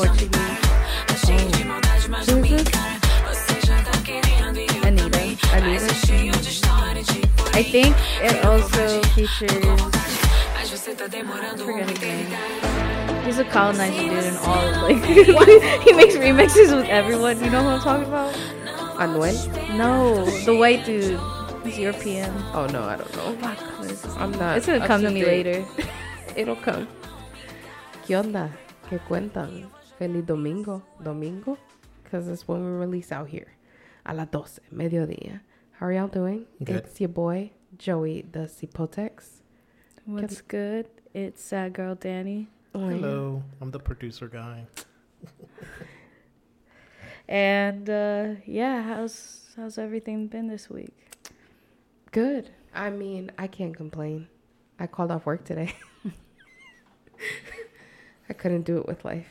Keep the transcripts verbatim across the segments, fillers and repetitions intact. Portuguese. Um, Jesus? Anita. Anita. I think it also features... I'm forgetting that. He's a colonizer dude and all. Like, he makes remixes with everyone. You know who I'm talking about? Anuel? No, the white dude. He's European. Oh, no, I don't know. Oh, I'm not. It's going to come to me later. It'll come. ¿Qué onda? ¿Qué cuentan? Feliz domingo. Domingo? Because that's when we release out here. A las doce, mediodía. How are y'all doing? Good. It's your boy, Joey, the Cipotex. What's good? It's Sad Girl Danny. Hello. I'm the producer guy. And, uh, yeah, how's how's everything been this week? Good. I mean, I can't complain. I called off work today. I couldn't do it with life.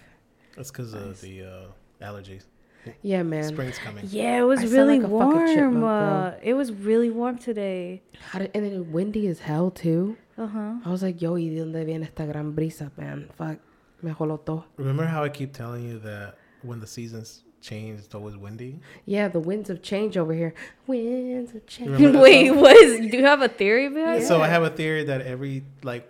That's because nice. of the uh, allergies. Yeah, man. Spring's coming. Yeah, it was I really like warm. Uh, it was really warm today. How did, and it was windy as hell, too. Uh-huh. I was like, yo, ¿y de dónde viene esta gran brisa, man? Fuck. Me joló todo. Remember how I keep telling you that when the seasons... change, it's always windy. Yeah, the winds of change over here. Winds of change. Wait, what is? Do you have a theory about it? So I have a theory that every like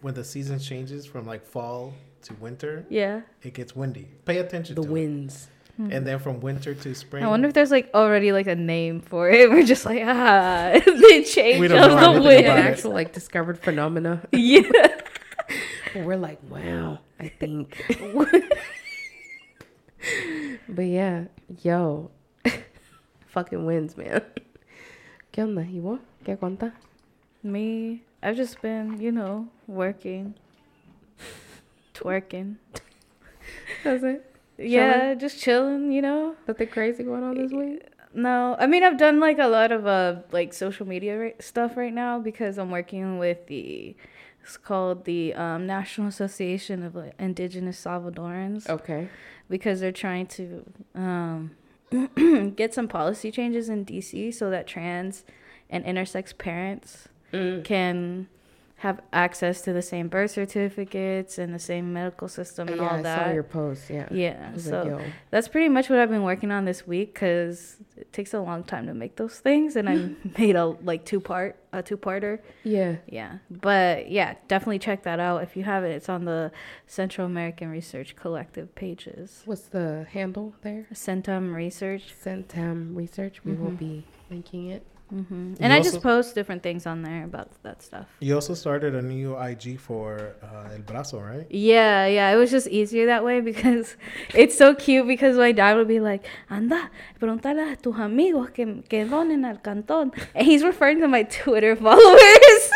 when the season changes from like fall to winter, yeah, it gets windy. Pay attention. The to The winds, it. Mm-hmm. And then from winter to spring. I wonder if there's like already like a name for it. We're just like ah, the change we don't of know the wind. Actual like discovered phenomena. Yeah, we're like wow. I think. But yeah, yo, fucking wins, man. ¿Qué onda, Ivo? ¿Qué cuenta? Me, I've just been, you know, working, twerking. That's it? Yeah, chilling? Just chilling, you know. Nothing crazy going on this week? No, I mean, I've done like a lot of uh, like social media right, stuff right now because I'm working with the, it's called the um, National Association of like, Indigenous Salvadorans. Okay. Because they're trying to um, get some policy changes in D C so that trans and intersex parents mm. can have access to the same birth certificates and the same medical system and yeah, all that. Yeah, I saw your post, yeah. Yeah, so like, that's pretty much what I've been working on this week because it takes a long time to make those things, and I made a like two-part, a two-parter. Yeah. Yeah, but yeah, definitely check that out. If you haven't, it's on the Central American Research Collective pages. What's the handle there? Centum Research. Centum Research. We mm-hmm. will be linking it. Mm-hmm. And you I also, just post different things on there about that stuff. You also started a new I G for uh, El Brazo, right? Yeah, yeah. It was just easier that way because it's so cute because my dad would be like, anda, preguntale a tus amigos que, que donen al cantón. And he's referring to my Twitter followers.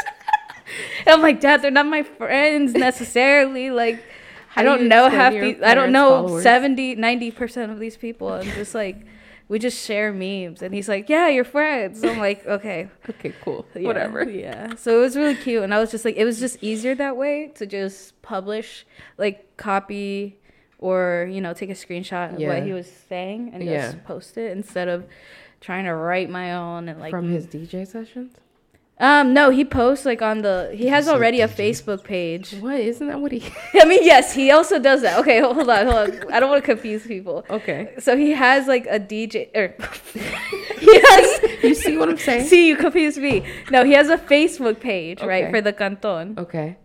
And I'm like, Dad, they're not my friends necessarily. Like, How I don't do know half these, I don't know followers? seventy, ninety percent of these people. I'm just like... We just share memes. And he's like, yeah, you're friends. So I'm like, okay. Okay, cool. Yeah, whatever. Yeah. So it was really cute. And I was just like, it was just easier that way to just publish, like copy or, you know, take a screenshot of yeah. what he was saying and yeah. just post it instead of trying to write my own. And like from his D J sessions? Um, no, he posts like on the, he has already a Facebook page. What? Isn't that what he, I mean, yes, he also does that. Okay. Hold on. Hold on. I don't want to confuse people. Okay. So he has like a D J or yes. You see what I'm saying? See, you confused me. No, he has a Facebook page, okay. right? For the Cantón. Okay.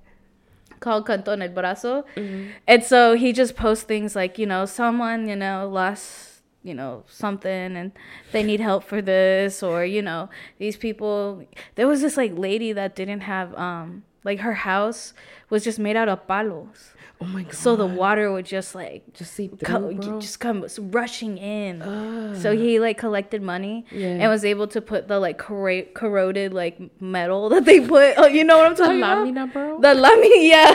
Called Cantón El Brazo. Mm-hmm. And so he just posts things like, you know, someone, you know, lost, you know, something and they need help for this or, you know, these people. There was this, like, lady that didn't have, um, like, her house was just made out of palos. Oh, my God. So the water would just, like, just seep through, co- just come rushing in. Ugh. So he, like, collected money yeah. and was able to put the, like, corro- corroded, like, metal that they put. Oh, you know what I'm talking the about? Lamina, bro? The lamina, yeah.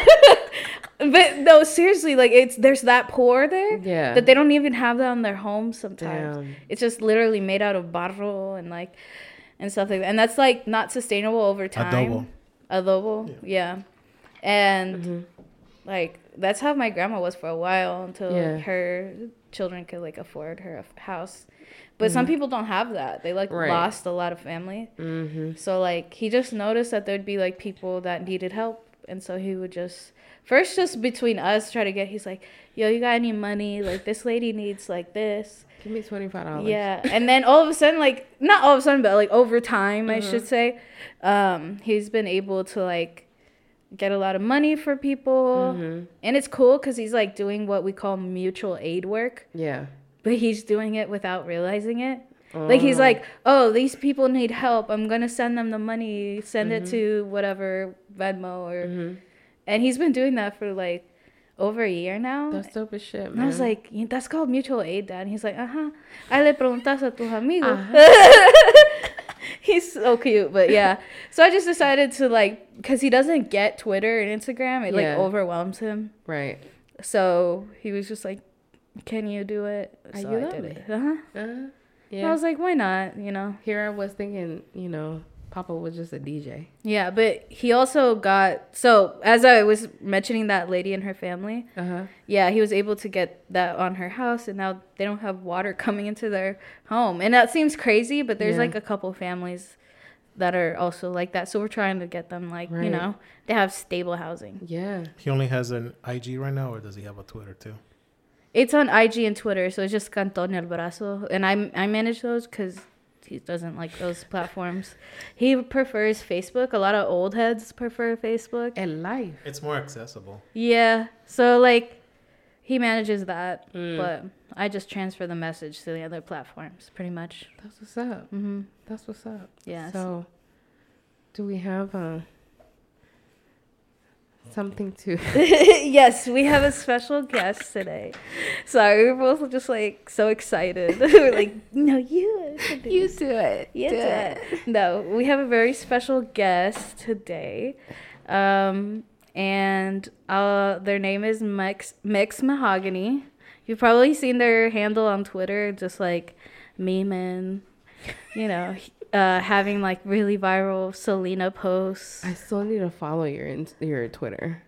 But no, seriously, like it's there's that pour there yeah. that they don't even have that in their homes sometimes. Damn. It's just literally made out of barro and like and stuff like that. And that's like not sustainable over time. Adobo. Adobo, yeah. yeah. And mm-hmm. like that's how my grandma was for a while until yeah. like, her children could like afford her house. But mm-hmm. some people don't have that. They like right. lost a lot of family. Mm-hmm. So like he just noticed that there'd be like people that needed help. And so he would just, first just between us, try to get, he's like, yo, you got any money? Like, this lady needs like this. Give me twenty-five dollars. Yeah. And then all of a sudden, like, not all of a sudden, but like over time, mm-hmm. I should say, um, he's been able to like get a lot of money for people. Mm-hmm. And it's cool because he's like doing what we call mutual aid work. Yeah. But he's doing it without realizing it. Oh. Like, he's like, oh, these people need help. I'm going to send them the money. Send mm-hmm. it to whatever, Venmo. or, mm-hmm. And he's been doing that for, like, over a year now. That's dope as shit, man. And I was like, that's called mutual aid, Dad. And he's like, uh-huh. Ahí le preguntas a tus amigos. Uh-huh. He's so cute, but yeah. So I just decided to, like, because he doesn't get Twitter and Instagram. It, yeah. like, overwhelms him. Right. So he was just like, can you do it? So I, you I did it. it. Uh-huh. Uh-huh. Yeah. I was like, why not, you know? Here I was thinking, you know, Papa was just a D J. Yeah, but he also got... So, as I was mentioning that lady and her family, uh-huh. yeah, he was able to get that on her house, and now they don't have water coming into their home. And that seems crazy, but there's, yeah. like, a couple families that are also like that. So, we're trying to get them, like, right. you know, they have stable housing. Yeah. He only has an I G right now, or does he have a Twitter, too? It's on I G and Twitter, so it's just Cantón El Brazo. And I I manage those because he doesn't like those platforms. He prefers Facebook. A lot of old heads prefer Facebook. And life. It's more accessible. Yeah. So, like, he manages that. Mm. But I just transfer the message to the other platforms, pretty much. That's what's up. Mm-hmm. That's what's up. Yeah. So, do we have a... something too. Yes, we have a special guest today. Sorry, we're both just like so excited. We're like, no, you do you do it. You do, do it. it. No, we have a very special guest today, um, and uh, their name is Mix Mix Mahogany. You've probably seen their handle on Twitter, just like memeing, you know. Uh, having like really viral Selena posts. I still need to follow your in- your Twitter.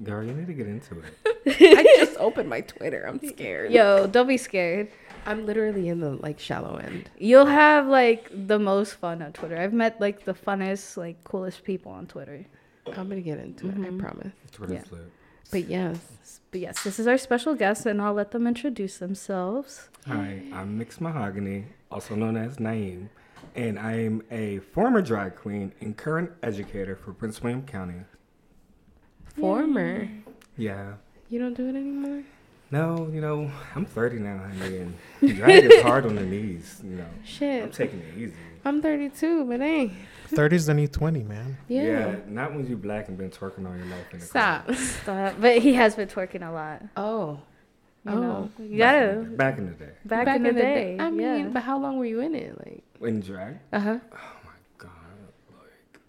Girl, you need to get into it. I just opened my Twitter. I'm scared. Yo, don't be scared. I'm literally in the like shallow end. You'll have like the most fun on Twitter. I've met like the funnest, like coolest people on Twitter. I'm gonna get into mm-hmm. it. I promise. Twitter's yeah. lit. But yes, but yes, this is our special guest, and I'll let them introduce themselves. Hi, I'm Mix Mahogany, also known as Naeem. And I am a former drag queen and current educator for Prince William County. Former? Yeah. You don't do it anymore? No, you know, I'm thirty now, I mean, drag is hard on the knees, you know. Shit. I'm taking it easy. I'm thirty-two, but ain't. thirty's the new twenty, man. Yeah. Yeah, not when you black and been twerking all your life. In the Stop. Car. Stop. But he has been twerking a lot. Oh. You oh. know, you back gotta. In the, back in the day. Back, back in, in the day. day. I mean, yeah. But how long were you in it, like? In drag? Uh-huh. Oh, my God. Like,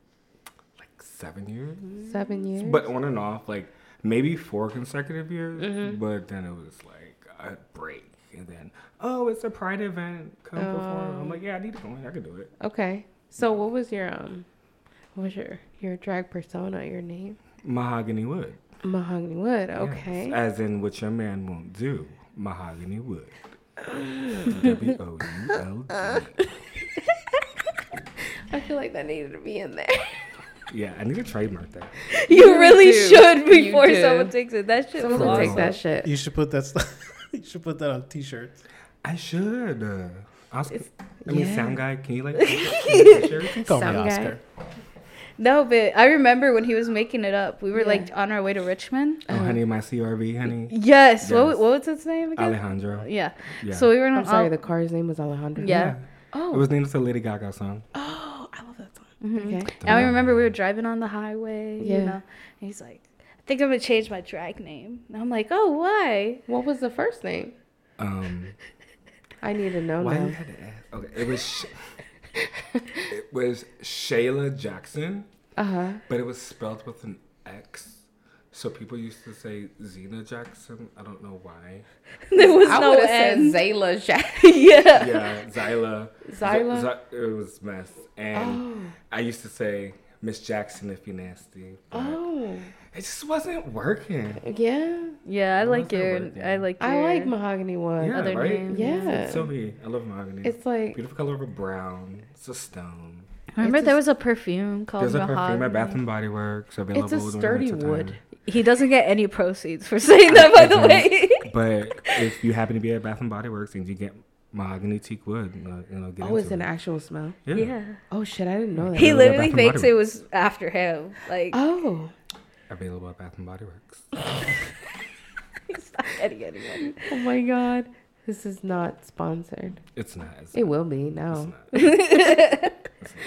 like seven years? Seven years. But on and off, like, maybe four consecutive years. Mm-hmm. But then it was, like, a break. And then, oh, it's a Pride event. Come um, perform. I'm like, yeah, I need to go in. I can do it. Okay. So yeah. What was your, um, what was your, your drag persona, your name? Mahogany Wood. Mahogany Wood. Okay. Yes. As in what your man won't do. Mahogany Wood. W O U L D. I feel like that needed to be in there. Yeah, I need to trademark that. You, you really do. should before someone takes it. That shit. Someone will take that shit. You should put that. St- you should put that on T-shirts. I should. Uh, Oscar. I mean, yeah. Sound guy. Can you like? T-shirt? Call sound me Oscar. Guy. No, but I remember when he was making it up. We were yeah. like on our way to Richmond. Oh, honey, my C R V, honey. Yes. yes. What What was its name again? Alejandro. Yeah. yeah. So we were. On I'm sorry. Al- the car's name was Alejandro. Yeah. yeah. Oh. It was named to Lady Gaga's song. Oh, I love that song. Mm-hmm. Okay. And I remember we were driving on the highway. Yeah. You know, and he's like, "I think I'm gonna change my drag name." And I'm like, "Oh, why? What was the first name?" Um. I need to know. Why now. You had to ask? Okay, it was. Sh- it was Shayla Jackson, uh-huh. but it was spelled with an X, so people used to say Zena Jackson. I don't know why. There was I no N. I would have said Zayla Jackson. yeah. Yeah, Zyla. Zyla. Z- Z- it was mess. And oh. I used to say Miss Jackson if you're nasty. Oh. It just wasn't working. Yeah. Yeah, I it like your working. I like your I like Mahogany Wood. Yeah, other right? name. Yeah. It's so me. I love Mahogany. It's like beautiful color of a brown. It's a stone. I remember it's there a, was a perfume called There's a Mahogany. Perfume at Bath and Body Works. Available it's a sturdy wood. He doesn't get any proceeds for saying that, by the way. But if you happen to be at Bath and Body Works and you get mahogany teak wood, you know, get oh, it's an it. actual smell. Yeah. yeah. Oh shit, I didn't know that. He available literally thinks it was after him. Like oh, available at Bath and Body Works. He's not getting anyone. Oh my god, this is not sponsored. It's not. It's it not. will be now. It's not.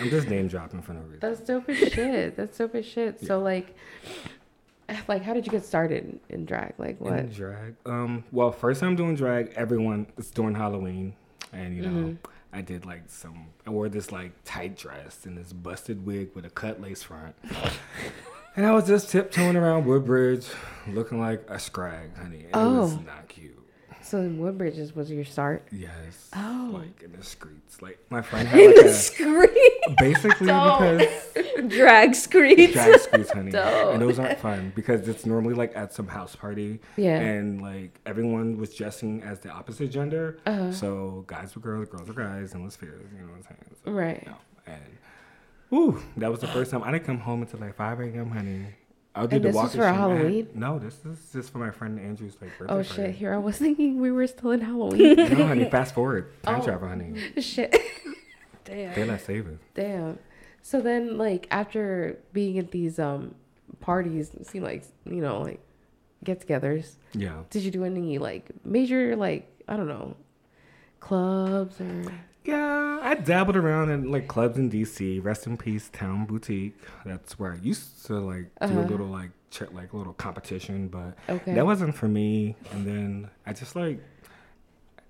I'm just name dropping for no reason. That's dope as shit. That's dope as shit. Yeah. So like, like how did you get started in drag? Like what? In drag. Um. Well, first time doing drag, everyone is doing Halloween, and you know, mm-hmm. I did like some. I wore this like tight dress and this busted wig with a cut lace front, and I was just tiptoeing around Woodbridge, looking like a scrag, honey. And oh. It was not cute. So in Woodbridge was your start? Yes. Oh. Like in the streets. Like my friend had in like the a, streets? Basically Don't. because... Drag streets. Drag streets, honey. Don't. And those aren't fun because it's normally like at some house party. Yeah. And like everyone was dressing as the opposite gender. Uh-huh. So guys were girls, girls were guys, and let's figure it, you know what I'm saying? So, right. You know, and ooh, that was the first time. I didn't come home until like five a.m., honey. I'll do and the this was for Halloween? Had, no, this is just for my friend Andrew's like birthday. Oh shit! Party. Here I was thinking we were still in Halloween. No, honey, fast forward, time oh, travel, honey. Shit. Damn. They're not saving. Damn. So then, like after being at these um parties, it seemed like you know like get-togethers. Yeah. Did you do any like major like I don't know clubs or? Yeah, I dabbled around in like clubs in D C Rest in peace, Town Boutique. That's where I used to like uh-huh. do a little like ch- like little competition, but okay. that wasn't for me. And then I just like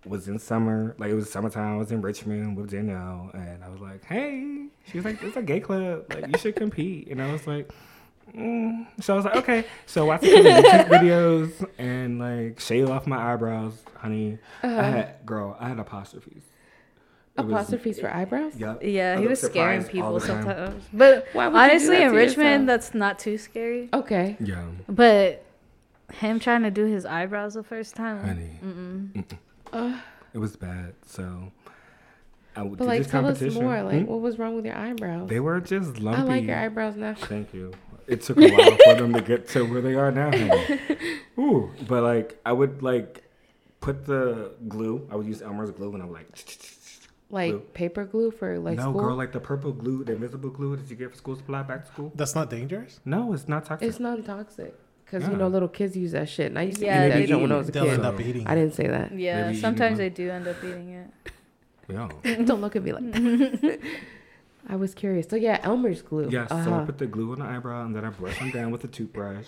was in summer, like it was summertime. I was in Richmond with Danielle, and I was like, "Hey," she was like, "It's a gay club. Like you should compete." And I was like. Mm. So I was like, okay. So I watched YouTube videos and like shaved off my eyebrows, honey. Uh-huh. I had girl, I had apostrophes. It apostrophes was, for eyebrows? Yep. Yeah, I he was scaring people sometimes. But Why would honestly, that in Richmond, yourself? That's not too scary. Okay. Yeah. But him trying to do his eyebrows the first time, honey. Mm-mm. Mm-mm. Uh, it was bad. So. I but like, tell us more. Like, mm-hmm. what was wrong with your eyebrows? They were just lumpy. I like your eyebrows now. Thank you. It took a while for them to get to where they are now. Honey. Ooh, but like I would like put the glue. I would use Elmer's glue, and I would like like glue. Paper glue for like no, school? Girl, like the purple glue, the invisible glue that you get for school supply back to school. That's not dangerous. No, it's not toxic. It's not toxic. Because, yeah. you know, little kids use that shit. And I used to yeah, eat that shit when I was a kid. End up eating I didn't say that. Yeah, maybe sometimes they do end up eating it. Yeah. Don't look at me like that. I was curious. So yeah, Elmer's glue. Yes, uh-huh. So I put the glue on the eyebrow and then I brush them down with a toothbrush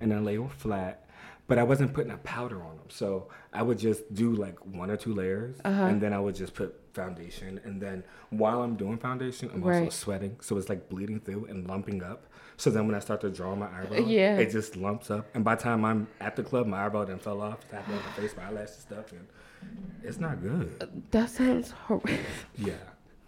and then lay them flat. But I wasn't putting a powder on them. So I would just do like one or two layers uh-huh. and then I would just put foundation. And then while I'm doing foundation, I'm right. also sweating. So it's like bleeding through and lumping up. So then when I start to draw my eyebrow, yeah. it just lumps up. And by the time I'm at the club, my eyebrow then fell off. Tapped on my face, my eyelashes stuff. And it's not good. That sounds horrible. Yeah.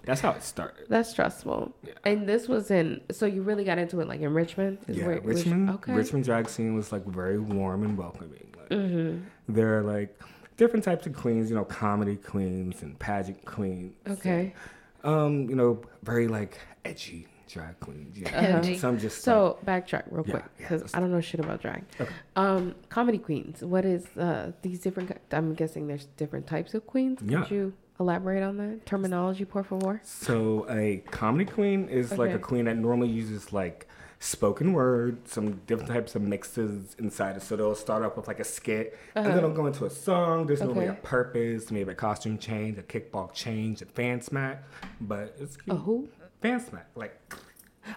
That's how it started. That's stressful. Yeah. And this was in, so you really got into it like in Richmond? Is yeah, where Richmond. Was, okay. Richmond drag scene was like very warm and welcoming. Like, mm-hmm. There are like different types of queens, you know, comedy queens and pageant queens. Okay. And, um, you know, very like edgy drag queens. Yeah. Uh-huh. Edgy. Some just so like, backtrack real yeah, quick because yeah, I don't know shit about drag. Okay. Um, comedy queens. What is uh, these different? I'm guessing there's different types of queens. Could yeah. you elaborate on that terminology, por favor? So a comedy queen is okay. like a queen that normally uses like spoken word, some different types of mixes inside it. So they'll start off with like a skit, uh-huh. and then they'll go into a song. There's okay. normally a purpose, maybe a costume change, a kickball change, a fan smack, but it's cute. A who? Fan smack, like.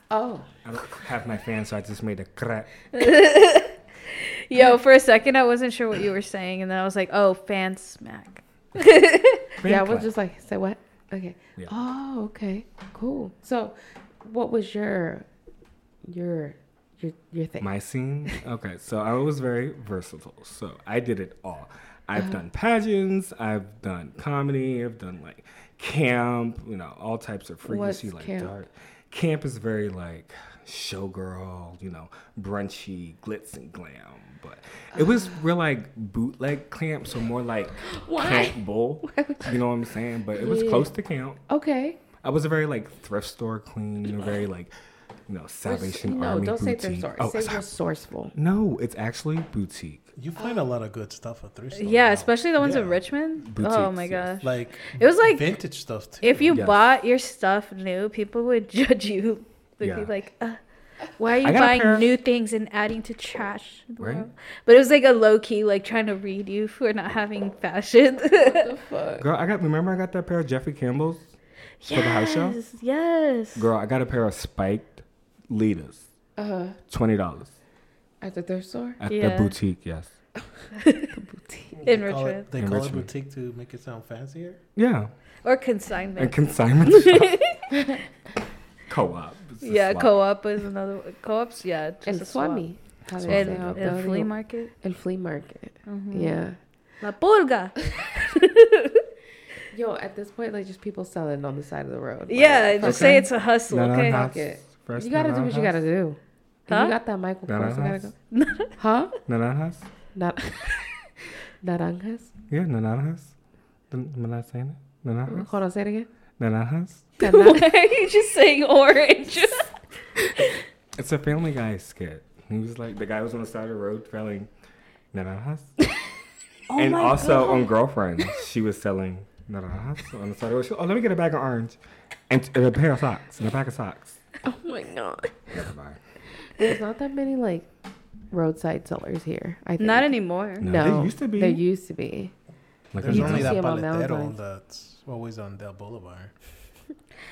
Oh. I don't have my fan, so I just made a crack. Yo, for a second, I wasn't sure what you were saying, and then I was like, "Oh, fan smack." Fan yeah, I was just like, say what? Okay. Yeah. Oh, okay. Cool. So, what was your, your, your, your thing? My scene. Okay, so I was very versatile. So I did it all. I've uh-huh. done pageants. I've done comedy. I've done like camp. You know, all types of freaky like dark. Camp is very like showgirl, you know, brunchy, glitz and glam. But it was real like bootleg camp, so more like Why? Camp bull. You know what I'm saying? But it was yeah. close to camp. Okay. I was a very like thrift store queen, you know, very like, you know, Salvation no, Army. No, don't boutique. Say thrift store. Oh, say sorry. Resourceful. No, it's actually boutique. You find a lot of good stuff at thrift store. Yeah, now. Especially the ones yeah. in Richmond. Boutiques, oh my gosh. Like it was like vintage stuff too. If you yes. bought your stuff new, people would judge you. They'd yeah. be like, uh, why are you buying of... new things and adding to trash? Right? But it was like a low key, like trying to read you for not having fashion. What the fuck? Girl, I got remember I got that pair of Jeffrey Campbell's yes, for the house show? Yes, yes. Girl, I got a pair of spiked leaders. Uh-huh. twenty dollars. At the thrift store? At yeah. the boutique, yes. The boutique. In Richmond. They call it boutique to make it sound fancier? Yeah. Or consignment. And consignment shop. Co-op. Yeah, swap. Co-op is another one. Co-ops, yeah. And Swami. And, and, and flea market. And flea market. Mm-hmm. Yeah. La pulga. Yo, at this point, like, just people selling on the side of the road. Like, yeah, just okay. say it's a hustle, no, okay? No, okay. You gotta no, do what no, you gotta do. Huh? You got that Michael Kors. I gotta go. Huh? Naranjas? Not Naranjas? Yeah, naranjas. Am I not saying it? Naranjas? Hold on, say it again. Naranjas? Why are you just saying orange? It's a Family Guy skit. He was like, the guy was on the side of the road selling naranjas. Oh and also God. On Girlfriend, she was selling naranjas on the side of the road. She, oh, let me get a bag of orange and, and a pair of socks and a pack of socks. Oh my God. Never mind. There's not that many like roadside sellers here. I think. Not anymore. No, no. There used to be. There used to be. Like there's only that paletero that's always on Del Boulevard.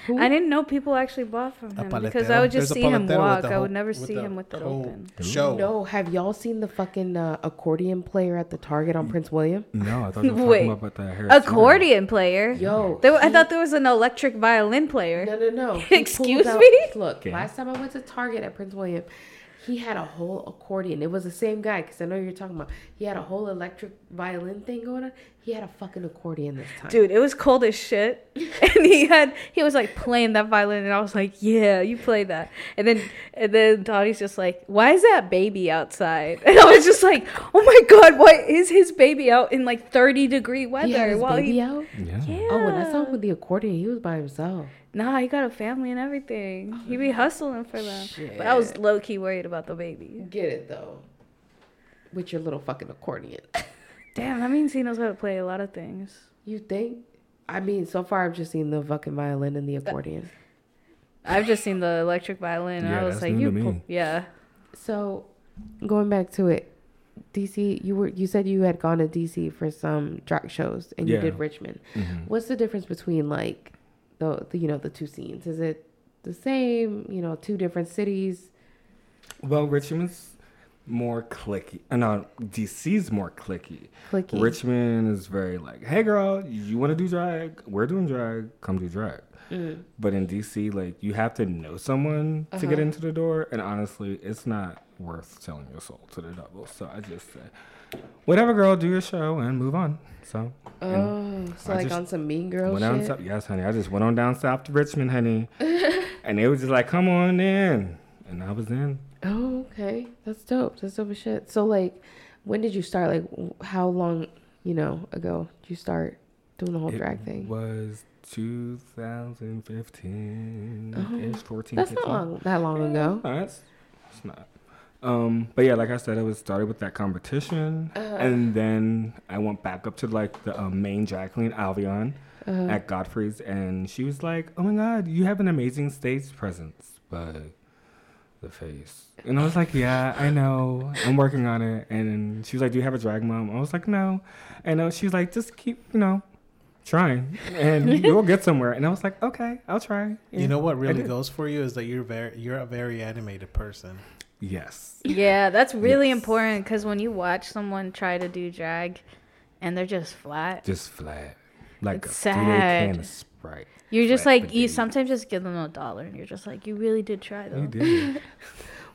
Who? I didn't know people actually bought from him because I would just there's see him walk. I would never see him with it open. Show. No, have y'all seen the fucking uh, accordion player at the Target on Prince William? No, I thought you were talking about that hair. Accordion too. Player? Yo. There, he, I thought there was an electric violin player. No, no, no. Excuse out, me? Look, okay. Last time I went to Target at Prince William, he had a whole accordion. It was the same guy because I know you're talking about. He had a whole electric violin thing going on. He had a fucking accordion this time. Dude, it was cold as shit. And he had he was like playing that violin and I was like, yeah, you play that. And then and then Donnie's just like, why is that baby outside? And I was just like, oh my God, why is his baby out in like thirty degree weather? He had his while baby he out? Yeah. yeah. Oh, when I saw him with the accordion, he was by himself. Nah, he got a family and everything. Oh, he be hustling for them. Shit. But I was low key worried about the baby. Get it though. With your little fucking accordion. Damn, that means he knows how to play a lot of things. You think? I mean, so far I've just seen the fucking violin and the accordion. I've just seen the electric violin. And yeah, I was that's like, you, po- yeah. So, going back to it, D C. You were you said you had gone to D C for some drag shows and yeah. you did Richmond. Mm-hmm. What's the difference between like? The, the you know the two scenes, is it the same, you know, two different cities? Well, Richmond's more clicky. No, D C's more clicky. Clicky. Richmond is very like, hey girl, you want to do drag? We're doing drag. Come do drag. Mm. But in D C, like you have to know someone uh-huh. to get into the door, and honestly, it's not worth selling your soul to the devil. So I just said, whatever, girl, do your show and move on. So, oh, so I like on some Mean Girl shit? South, yes, honey. I just went on down south to Richmond, honey. And they was just like, come on in. And I was in. Oh, okay. That's dope. That's dope as shit. So, like, when did you start? Like, how long, you know, ago did you start doing the whole it drag thing? It was twenty fifteen. Oh, ish, fourteen, that's fifteen. Not long, that long yeah, ago. No, that's, that's not. Um, but yeah, like I said, it was started with that competition, uh-huh. and then I went back up to like the um, main drag queen, Alvion, uh-huh. at Godfrey's, and she was like, "Oh my God, you have an amazing stage presence, but the face." And I was like, "Yeah, I know, I'm working on it." And she was like, "Do you have a drag mom?" I was like, "No," and uh, she was like, "Just keep, you know, trying, and you'll get somewhere." And I was like, "Okay, I'll try." Yeah. You know what really goes for you is that you're very, you're a very animated person. Yes. Yeah, that's really yes. important because when you watch someone try to do drag, and they're just flat, just flat, like it's a sad can of Sprite. You're just like potato. You sometimes just give them a dollar, and you're just like, you really did try though. You did.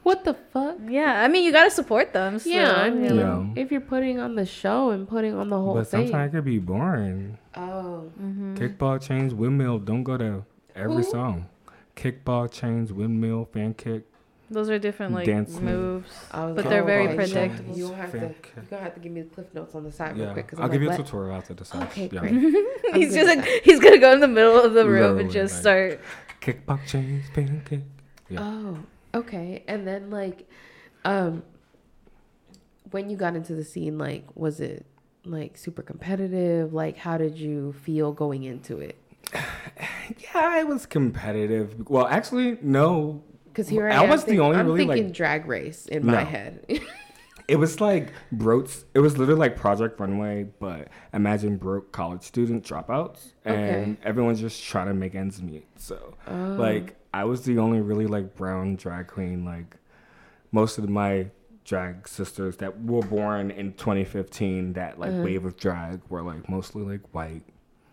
What the fuck? Yeah, I mean, you gotta support them. So, yeah, I mean, yeah. If you're putting on the show and putting on the whole but thing, but sometimes it could be boring. Oh. Mm-hmm. Kickball, chains, windmill. Don't go to every Ooh. Song. Kickball, chains, windmill, fan kick. Those are different like dancing moves, but like, they're oh, very predictable. You'll have to, you're gonna have to give me the cliff notes on the side yeah. real quick. I'll I'm give like, you a what? tutorial after this. Okay, yeah. great. he's just like, he's gonna go in the middle of the room and just like, start kickbox chains, pain kick. Yeah. Oh, okay. And then like, um, when you got into the scene, like, was it like super competitive? Like, how did you feel going into it? Yeah, it was competitive. Well, actually, no. Because here I, I am. Was think, the only I'm really thinking like, drag race in no. my head. It was like Brote's. It was literally like Project Runway, but imagine Brote college student dropouts, and okay. everyone's just trying to make ends meet. So, oh. like, I was the only really like brown drag queen. Like, most of my drag sisters that were born in twenty fifteen, that like uh-huh. wave of drag, were like mostly like white,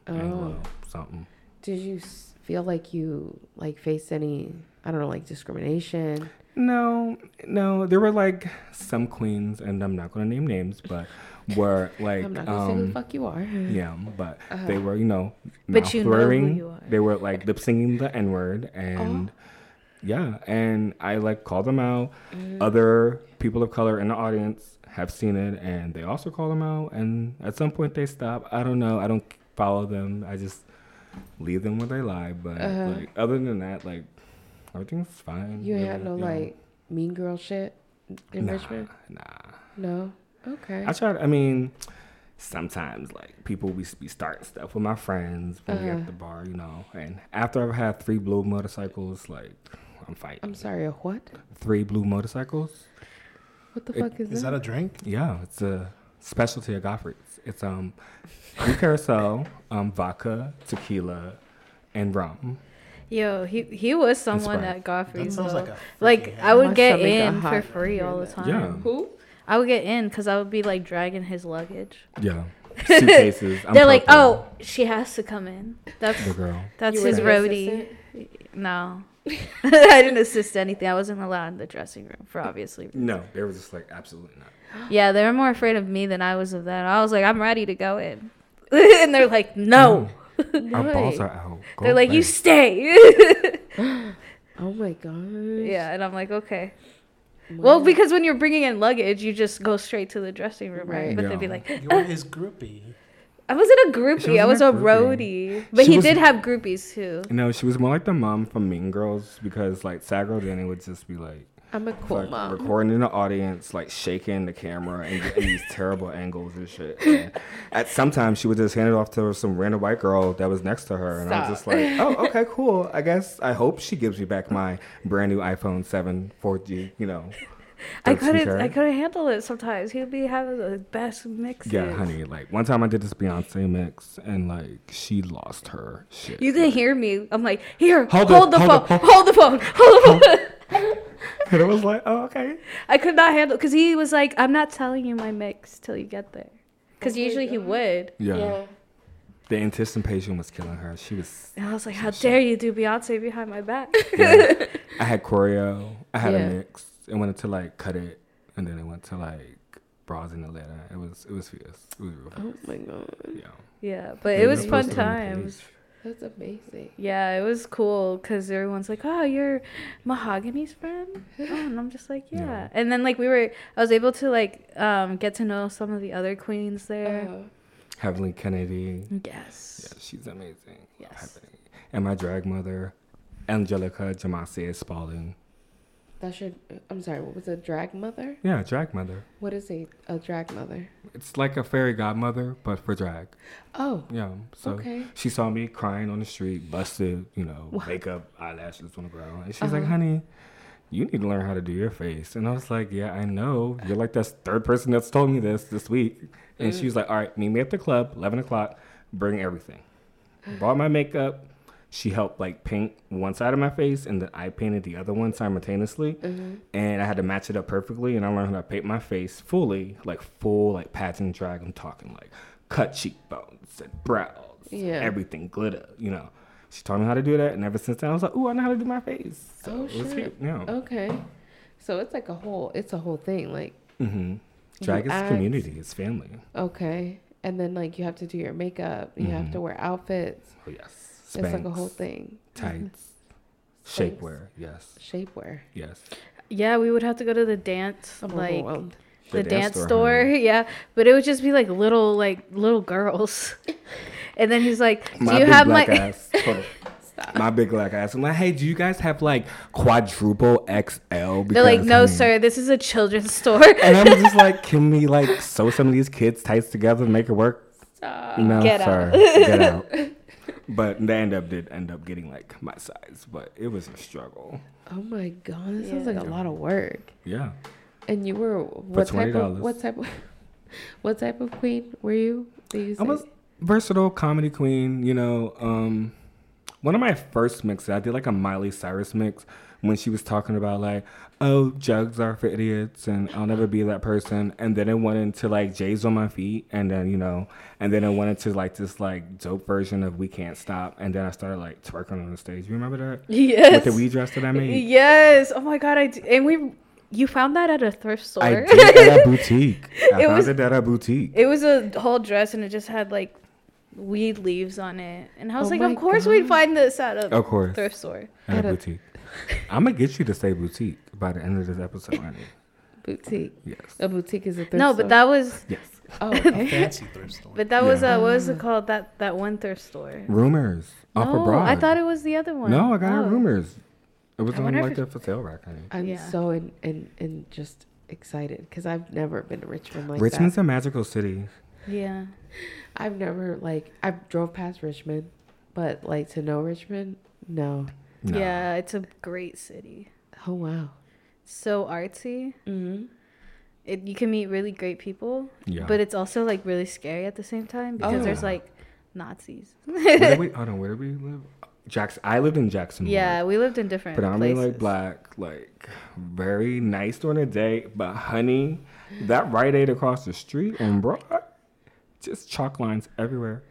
oh. Anglo, something. Did you feel like you like faced any? I don't know, like discrimination? No, no. There were like some queens, and I'm not going to name names, but were like... I'm not going to um, say who the fuck you are. Yeah, but uh, they were, you know, mouth blurring. You know they were like lip singing the N-word, and oh. yeah, and I like called them out. Mm. Other people of color in the audience have seen it, and they also call them out, and at some point they stop. I don't know. I don't follow them. I just leave them when they lie, but uh, like other than that, like... everything's fine. You had no, yeah. like, mean girl shit in nah, Richmond? Nah. No? Okay. I tried, I mean, sometimes, like, people we be starting stuff with my friends when uh-huh. we at the bar, you know. And after I've had three blue motorcycles, like, I'm fighting. I'm sorry, a what? Three blue motorcycles. What the it, fuck is that? Is that a drink? Yeah, it's a specialty at Godfrey's. It's, um, blue carousel, um, vodka, tequila, and rum. Yo, he he was someone that got free. That sounds like a like I would get in for free all the time. Yeah. Who? I would get in because I would be like dragging his luggage. Yeah. Suitcases. They're like, oh, she has to come in. That's the girl. That's his roadie. No. I didn't assist anything. I wasn't allowed in the dressing room for obvious reasons. No, they were just like absolutely not. Yeah, they were more afraid of me than I was of that. I was like, I'm ready to go in, and they're like, no. No. Our balls are out. Go They're like, back. You stay. Oh my gosh. Yeah, and I'm like, okay. Wow. Well, because when you're bringing in luggage, you just go straight to the dressing room, right? right. But yeah. they'd be like, you were his groupie. I wasn't a groupie. Wasn't I was a, a roadie. But she he was, did have groupies too. No, she was more like the mom from Mean Girls because, like, Sagro Danny would just be like, I'm a cool like mom. Recording in the audience, like shaking the camera and getting these terrible angles and shit. And at sometimes she would just hand it off to some random white girl that was next to her, and Stop. I was just like, "Oh, okay, cool. I guess I hope she gives me back my brand new iPhone seven four G." You know, I couldn't, speaker. I couldn't handle it. Sometimes he'd be having the best mixes. Yeah, honey. Like one time I did this Beyonce mix, and like she lost her shit. You can like, hear me. I'm like, here, hold, hold, it, the, hold, phone, the, hold the phone, hold the phone, hold the phone. And I was like, oh, okay. I could not handle because he was like, I'm not telling you my mix till you get there. Because oh usually he would. Yeah. yeah. The anticipation was killing her. She was. And I was like, how was dare shocked. You do Beyonce behind my back? Yeah. I had choreo. I had yeah. a mix. It went to like cut it. And then it went to like bras in the letter. It was, it was fierce. It was real fierce. Oh my God. Yeah. Yeah. But it, it was fun times. That's amazing. Yeah, it was cool because everyone's like, oh, you're Mahogany's friend? Oh, and I'm just like, yeah. yeah. And then, like, we were, I was able to, like, um, get to know some of the other queens there. Uh-huh. Heavenly Kennedy. Yes. Yeah, she's amazing. Yes. And my drag mother, Angelica Jamase Spalding. That's your, I'm sorry, what was a drag mother? Yeah, drag mother. What is a, a drag mother? It's like a fairy godmother, but for drag. Oh. Yeah. So okay. She saw me crying on the street, busted, you know, what? Makeup, eyelashes on the ground. And she's uh-huh. like, honey, you need to learn how to do your face. And I was like, yeah, I know. You're like that third person that's told me this this week. And mm. she was like, all right, meet me at the club, eleven o'clock, bring everything. Bought my makeup. She helped, like, paint one side of my face, and then I painted the other one simultaneously. Mm-hmm. And I had to match it up perfectly, and I learned how to paint my face fully, like, full, like, pageant drag. I'm talking, like, cut cheekbones and brows, yeah. everything glitter, you know. She taught me how to do that, and ever since then, I was like, ooh, I know how to do my face. So oh, it was shit. Yeah. Okay. So it's, like, a whole, it's a whole thing, like. Mm-hmm. Drag is act. Community. It's family. Okay. And then, like, you have to do your makeup. You mm-hmm. have to wear outfits. Oh, yes. Spanx, it's like a whole thing. Tights. Spanx. Shapewear, yes. Shapewear. Yes. Yeah, we would have to go to the dance, I'm like overwhelmed. the, the dance, dance store. store yeah, but it would just be like little like little girls. And then he's like, "Do my you big have black my ass. Stop. My big black ass?" I'm like, "Hey, do you guys have like quadruple X L?" Because, they're like, "No, I mean, sir, this is a children's store." And I'm just like, "Can we like sew some of these kids' tights together and make it work?" Stop. No, get sir, out. Get out. But they end up did end up getting like my size, but it was a struggle. Oh my god, this yeah. sounds like yeah. a lot of work. Yeah. And you were what For type of what type of what type of queen were you? you I was versatile comedy queen, you know. Um, one of my first mixes, I did like a Miley Cyrus mix when she was talking about like, oh, jugs are for idiots and I'll never be that person. And then it went into like J's on my feet. And then, you know, and then it went into like this like dope version of We Can't Stop. And then I started like twerking on the stage. You remember that? Yes. With the weed dress that I made? Yes. Oh my God. I do. And we, you found that at a thrift store. I did at a boutique. I it found was, it at a boutique. It was a whole dress and it just had like weed leaves on it. And I was oh like, of course God. we'd find this at a of course. thrift store. At, at a boutique. I'm gonna get you to say boutique by the end of this episode, honey. Boutique. Yes. A boutique is a thrift store. No, but store. that was. Yes. Oh, okay. A fancy thrift store. But that yeah. was uh, what was it called? That that one thrift store. Rumors. No, off of Broad. I thought it was the other one. No, I got oh. Rumors. It was I on like the for sale rack. Honey. I'm yeah. so in in and just excited because I've never been to Richmond like Richmond's that. Richmond's a magical city. Yeah. I've never like I drove past Richmond, but like to know Richmond, no. No. Yeah, it's a great city. Oh, wow. So artsy. Mm-hmm. It, you can meet really great people, yeah. but it's also, like, really scary at the same time because oh. there's, like, Nazis. Where did we, I don't know, where did we live? Jackson, I lived in Jacksonville. Yeah, we lived in different places. Predominantly, like, black, like, very nice during the day, but, honey, that Rite Aid across the street and bro, just chalk lines everywhere.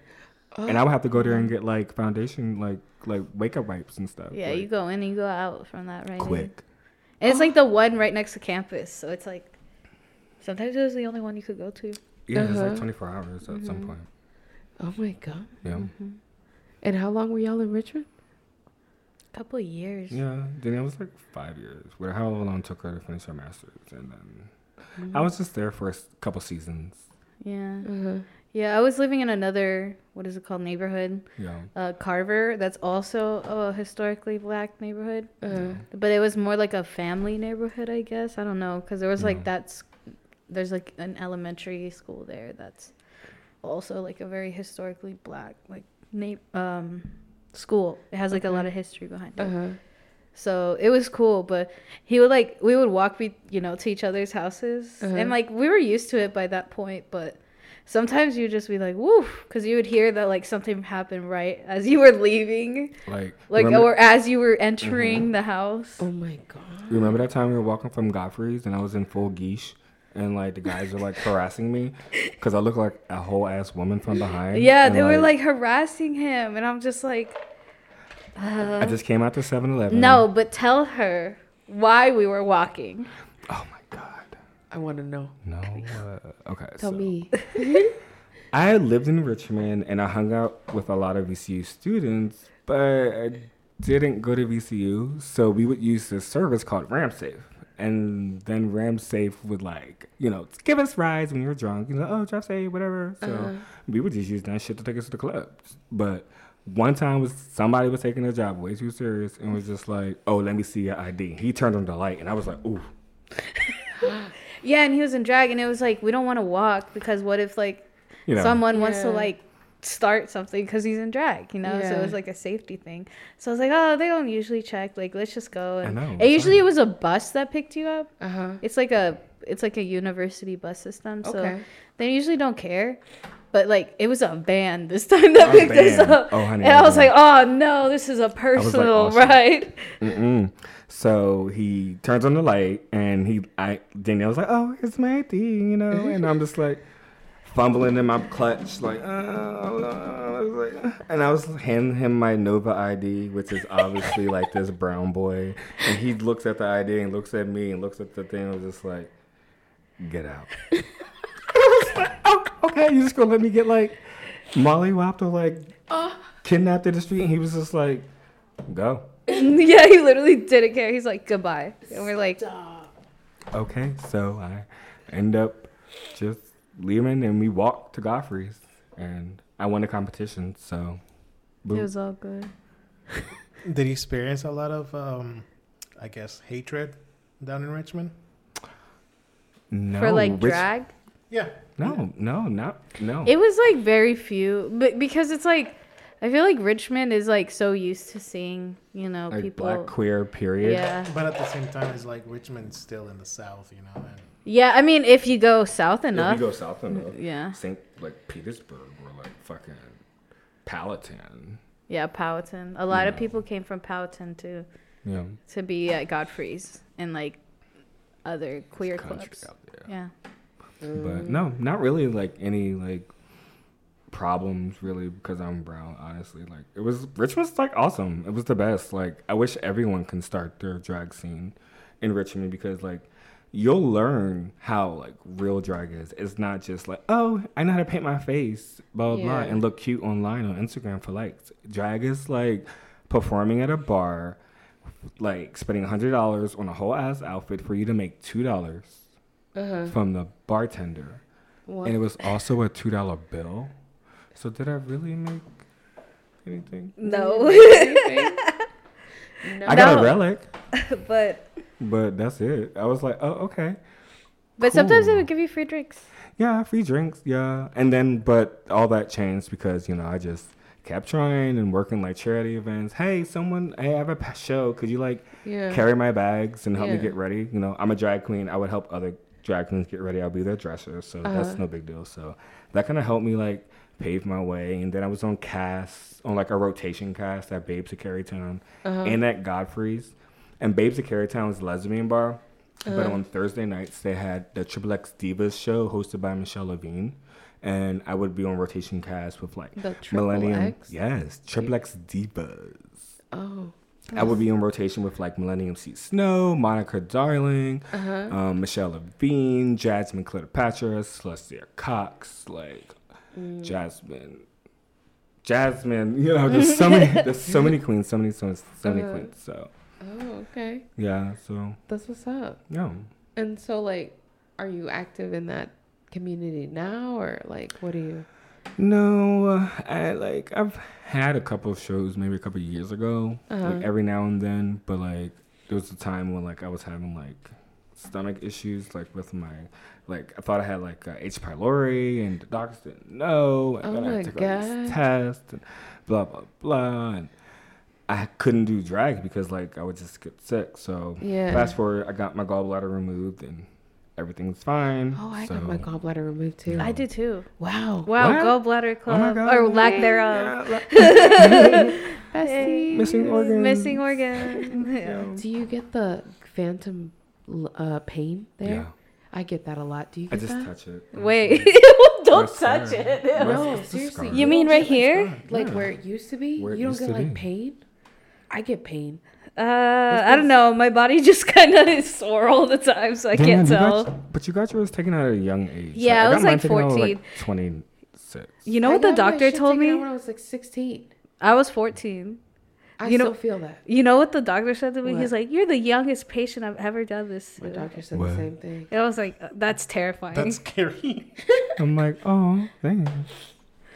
Oh. And I would have to go there and get, like, foundation, like, like wake-up wipes and stuff. Yeah, like, you go in and you go out from that right quick. In. And it's, oh. like, the one right next to campus. So it's, like, sometimes it was the only one you could go to. Yeah, uh-huh. It's, like, twenty-four hours mm-hmm. at some point. Oh, my God. Yeah. Mm-hmm. And how long were y'all in Richmond? A couple of years. Yeah. Then it was, like, five years. Where how long it took her to finish her master's. And then mm-hmm. I was just there for a couple seasons. Yeah. Uh-huh. Yeah, I was living in another, what is it called, neighborhood? Yeah. Uh, Carver, that's also a historically black neighborhood. Uh, yeah. But it was more like a family neighborhood, I guess. I don't know, because there was yeah. like that's, there's like an elementary school there that's also like a very historically black like na- um, school. It has like okay. a lot of history behind it. Uh-huh. So it was cool, but he would like, we would walk, be, you know, to each other's houses. Uh-huh. And like, we were used to it by that point, but... Sometimes you just be like, woof, because you would hear that like something happened right as you were leaving, like, like remember, or as you were entering mm-hmm. the house. Oh my God! Remember that time we were walking from Godfrey's and I was in full geesh, and like the guys were like harassing me because I look like a whole ass woman from behind. Yeah, they like, were like harassing him, and I'm just like, uh, I just came out to seven eleven. No, but tell her why we were walking. Oh my. I want to know. No. Uh, okay. Tell so, me. I lived in Richmond and I hung out with a lot of V C U students, but I didn't go to V C U. So we would use this service called RamSafe. And then RamSafe would like, you know, give us rides when we were drunk. You know, oh, drive safe, whatever. So uh-huh. we would just use that shit to take us to the clubs. But one time was somebody was taking their job way too serious and was just like, oh, let me see your I D. He turned on the light and I was like, ooh. Yeah, and he was in drag, and it was like, we don't want to walk because what if, like, you know, someone yeah. wants to, like, start something because he's in drag, you know? Yeah. So it was, like, a safety thing. So I was like, oh, they don't usually check. Like, let's just go. And I know. And usually it was a bus that picked you up. Uh-huh. It's like a it's like a university bus system, so okay. they usually don't care. But, like, it was a van this time that a picked van. us up. Oh, honey, and I was like, oh, no, this is a personal like, oh, ride. Mm-mm. So he turns on the light, and he, I, Danielle was like, oh, it's my I D, you know? And I'm just, like, fumbling in my clutch, like, oh. I was like, and I was handing him my Nova I D, which is obviously, like, this brown boy. And he looks at the I D and looks at me and looks at the thing and was just like, get out. Oh, okay, you just gonna let me get like mollywopped or like uh, kidnapped in the street, and he was just like, go. Yeah, he literally didn't care. He's like, goodbye, and we're like, stop. okay, so I end up just leaving, and we walked to Godfrey's, and I won the competition, so boom. It was all good. Did you experience a lot of, um, I guess, hatred down in Richmond? No. For, like, Rich- drag? Yeah. No, no, not, no. It was, like, very few, but because it's, like, I feel like Richmond is, like, so used to seeing, you know, like people. Black queer, period. Yeah. But at the same time, it's, like, Richmond's still in the South, you know. And yeah, I mean, if you go south enough. If you go south enough. Yeah. Saint, like, Petersburg or, like, fucking Powhatan. Yeah, Powhatan. A lot yeah. of people came from Powhatan to, yeah. to be at Godfrey's and, like, other queer clubs. Out there. Yeah. Mm. But, no, not really, like, any, like, problems really because I'm brown, honestly. Like, it was Richmond's like awesome. It was the best. Like, I wish everyone can start their drag scene in Richmond, because like you'll learn how like real drag is. It's not just like, oh, I know how to paint my face, blah blah, yeah. blah, and look cute online on Instagram for likes. Drag is like performing at a bar, like spending a hundred dollars on a whole ass outfit for you to make two dollars uh-huh. from the bartender. What? And it was also a two dollar bill. So did I really make anything? No. Anything? No. I got a relic. but But that's it. I was like, oh, okay. But cool. Sometimes they would give you free drinks. Yeah, free drinks, yeah. And then, but all that changed because, you know, I just kept trying and working like charity events. Hey, someone, hey, I have a show. Could you like yeah. carry my bags and help yeah. me get ready? You know, I'm a drag queen. I would help other drag queens get ready. I'll be their dresser. So uh-huh. that's no big deal. So that kind of helped me like paved my way, and then I was on cast, on like a rotation cast at Babes of Carytown uh-huh. and at Godfrey's. And Babes of Carytown was a lesbian bar, uh-huh. but on Thursday nights they had the Triple X Divas show hosted by Michelle Levine, and I would be on rotation cast with like the Triple Millennium X? Yes, Triple X Divas. Oh. I would be in rotation with like Millennium C. Snow, Monica Darling, uh-huh. um, Michelle Levine, Jasmine Cleopatra, Celestia Cox, like. Jasmine, Jasmine, you know, there's so many, there's so many queens, so many, so many, so many uh, queens. So. Oh, okay. Yeah. So. That's what's up. Yeah. And so, like, are you active in that community now, or like, what are you? No, I like I've had a couple of shows, maybe a couple of years ago, uh-huh. like every now and then. But like, there was a time when like I was having like stomach issues, like with my. Like, I thought I had, like, uh, H. pylori, and the doctors didn't know. And oh, then I had to go to this test, and blah, blah, blah. And I couldn't do drag because, like, I would just get sick. So, yeah. fast forward, I got my gallbladder removed, and everything's fine. Oh, I so, got my gallbladder removed, too. You know. I did, too. Wow. Wow, what? Gallbladder club, oh or lack thereof. Yeah. Besties. Missing organs. Missing organs. Yeah. Do you get the phantom uh, pain there? Yeah. I get that a lot. Do you get that? I just that? touch it. Wait. Don't touch it. No, seriously. You mean right here? Like yeah. where it used to be? Where you don't get like be. pain? I get pain. Uh, I don't know. My body just kind of is sore all the time, so I yeah, can't tell. Got, but you got yours taken out at a young age. Yeah, like, I was I like fourteen. Like twenty-six. You know I what the doctor told me? When I was like sixteen. I was fourteen. I you know, still feel that. You know what the doctor said to me? What? He's like, "You're the youngest patient I've ever done this to." My doctor said what? the same thing. And I was like, that's terrifying. That's scary. I'm like, oh, thanks.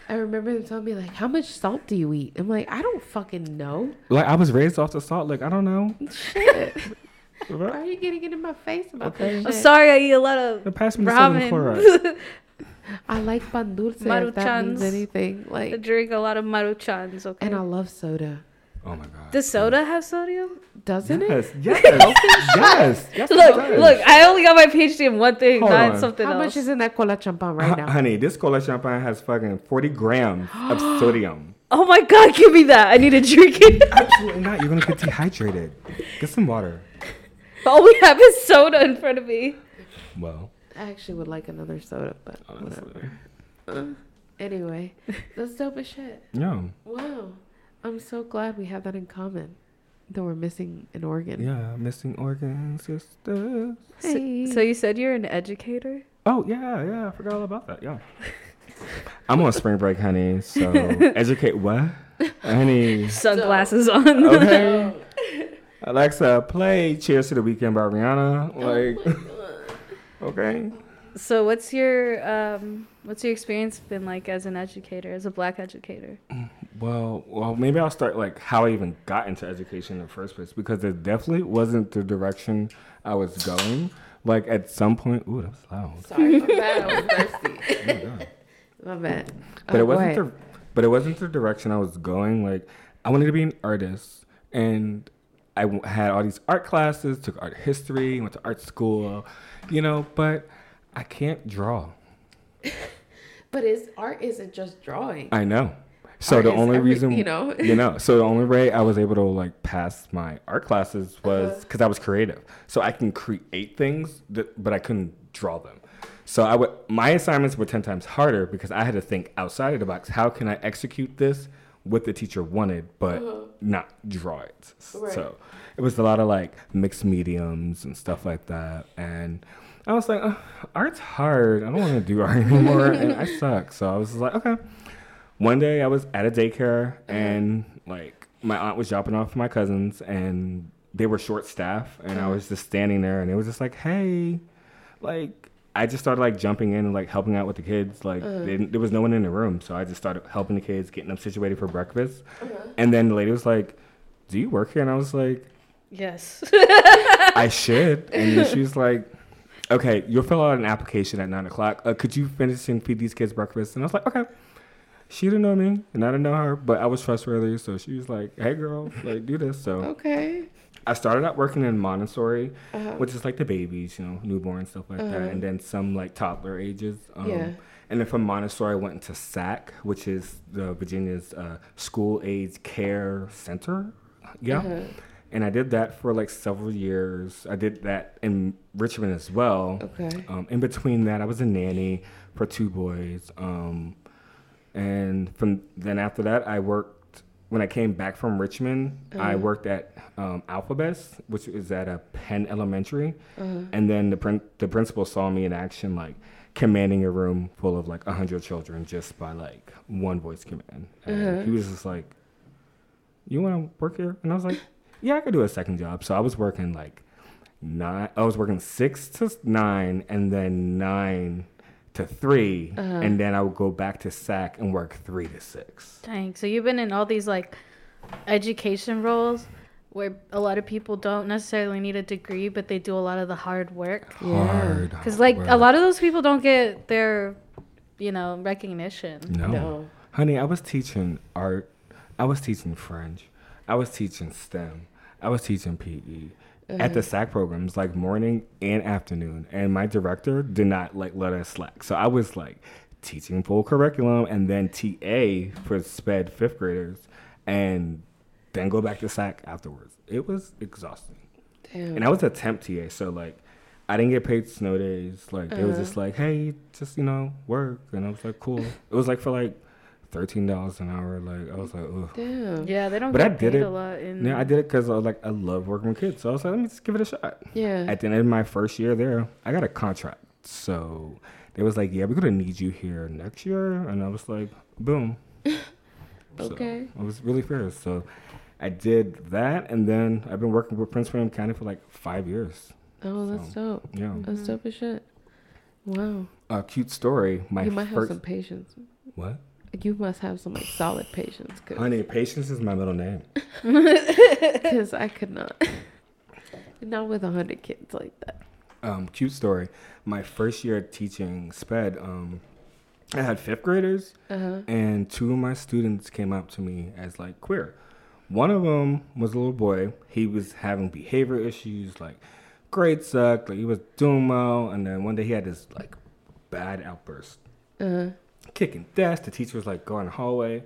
I remember them telling me, like, how much salt do you eat? I'm like, I don't fucking know. Like, I was raised off the salt. Like, I don't know. Shit. Why are you getting it in my face about okay. that? I'm sorry I eat a lot of ramen. Pass me sodium chloride. I like pan dulce, if that means anything. Like, I drink a lot of maruchans, okay? And I love soda. Oh my God. Does soda have sodium? Doesn't yes, it? Yes. yes. yes look, does. look, I only got my PhD in one thing, Hold not on. something How else. How much is in that cola champagne right H- now? Honey, this cola champagne has fucking forty grams of sodium. Oh my God, give me that. I need to drink it. Absolutely not. You're going to get dehydrated. Get some water. All we have is soda in front of me. Well, I actually would like another soda, but honestly. Whatever. Anyway, that's dope as shit. Yeah. Wow. I'm so glad we have that in common, though we're missing an organ. Yeah, missing organs, sisters. Hey. So, so you said you're an educator? Oh, yeah, yeah. I forgot all about that, yeah. I'm on spring break, honey, so educate what? Honey. Sunglasses so, on. Okay. Alexa, play Cheers to the Weekend by Rihanna. Like. Oh my God. Okay. So what's your um, what's your experience been like as an educator, as a black educator? Well, well, maybe I'll start like how I even got into education in the first place, because it definitely wasn't the direction I was going. Like at some point, ooh, that was loud. Sorry, my bad. I was thirsty. Oh, my bad. But oh, it wasn't the, but it wasn't the direction I was going. Like I wanted to be an artist, and I had all these art classes, took art history, went to art school, you know, but I can't draw. But it's, art isn't just drawing. I know. So art the only every, reason, you know, you know, so the only way I was able to like pass my art classes was because uh-huh. I was creative. So I can create things, that, but I couldn't draw them. So I would, my assignments were ten times harder because I had to think outside of the box. How can I execute this? What the teacher wanted, but uh-huh. not draw it. Right. So it was a lot of like mixed mediums and stuff like that. And I was like, oh, art's hard. I don't want to do art anymore. And I suck. So I was just like, okay. One day I was at a daycare and like my aunt was dropping off my cousins and they were short staffed. And I was just standing there and it was just like, hey, like I just started like jumping in and like helping out with the kids. Like uh-huh. they didn't, there was no one in the room. So I just started helping the kids, getting them situated for breakfast. Uh-huh. And then the lady was like, do you work here? And I was like, yes, I should. And then she was like, okay, you'll fill out an application at nine o'clock. Uh, could you finish and feed these kids breakfast? And I was like, okay. She didn't know me and I didn't know her, but I was trustworthy. So she was like, hey girl, like do this. So okay. I started out working in Montessori, uh-huh. which is like the babies, you know, newborn, stuff like uh-huh. that. And then some like toddler ages. Um, yeah. And then from Montessori, I went into SAC, which is the Virginia's uh, school aids care center. Yeah. Uh-huh. And I did that for like several years. I did that in Richmond as well. Okay. Um, in between that, I was a nanny for two boys. Um, and from then after that, I worked, when I came back from Richmond, uh-huh. I worked at um, Alphabest, which is at a Penn Elementary. Uh-huh. And then the, prin- the principal saw me in action, like commanding a room full of like one hundred children just by like one voice command. And uh-huh. he was just like, you want to work here? And I was like, yeah, I could do a second job. So I was working like nine. I was working six to nine, and then nine to three, uh-huh. and then I would go back to SAC and work three to six. Dang! So you've been in all these like education roles where a lot of people don't necessarily need a degree, but they do a lot of the hard work. Hard. Because yeah. like work. A lot of those people don't get their, you know, recognition. No. no. Honey, I was teaching art. I was teaching French. I was teaching STEM. I was teaching P E uh-huh. at the SAC programs, like morning and afternoon. And my director did not like let us slack. So I was like teaching full curriculum and then T A for SPED fifth graders and then go back to SAC afterwards. It was exhausting. Damn. And I was a temp T A. So like I didn't get paid snow days. Like uh-huh. it was just like, hey, just, you know, work. And I was like, cool. It was like for like thirteen dollars an hour, like I was like, oh, damn, yeah, they don't. But get I did paid it. A lot in... Yeah, I did it because I was like, I love working with kids, so I was like, let me just give it a shot. Yeah. At the end of my first year there, I got a contract, so they was like, yeah, we're gonna need you here next year, and I was like, boom. Okay. So, I was really fair, so I did that, and then I've been working with Prince William County for like five years. Oh, so, that's dope. Yeah, that's mm-hmm. dope as shit. Wow. A cute story. My you might first... have some patience. What? You must have some like solid patience. Cause honey, patience is my middle name. Because I could not. Not with one hundred kids like that. Um, cute story. My first year teaching SPED, um, I had fifth graders. Uh-huh. And two of my students came up to me as like queer. One of them was a little boy. He was having behavior issues, like grades sucked, like he was doing well. And then one day he had this like bad outburst. Uh-huh. Kicking desk. The teacher was like, go in the hallway.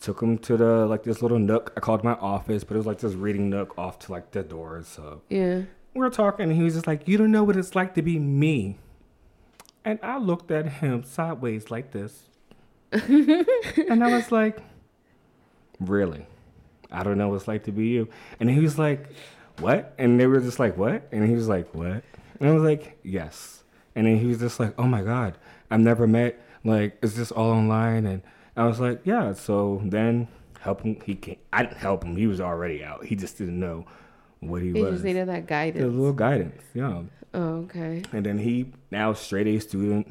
Took him to the like this little nook. I called my office, but it was like this reading nook off to like the doors. So yeah, we were talking, and he was just like, you don't know what it's like to be me. And I looked at him sideways like this, and I was like, really? I don't know what it's like to be you. And he was like, what? And they were just like, what? And he was like, what? And I was like, yes. And then he was just like, oh my god, I've never met. Like, is this all online? And I was like, yeah. So then help him. He can't. I didn't help him. He was already out. He just didn't know what he they was. They just needed that guidance. A little guidance, yeah. Oh, okay. And then he, now straight A student,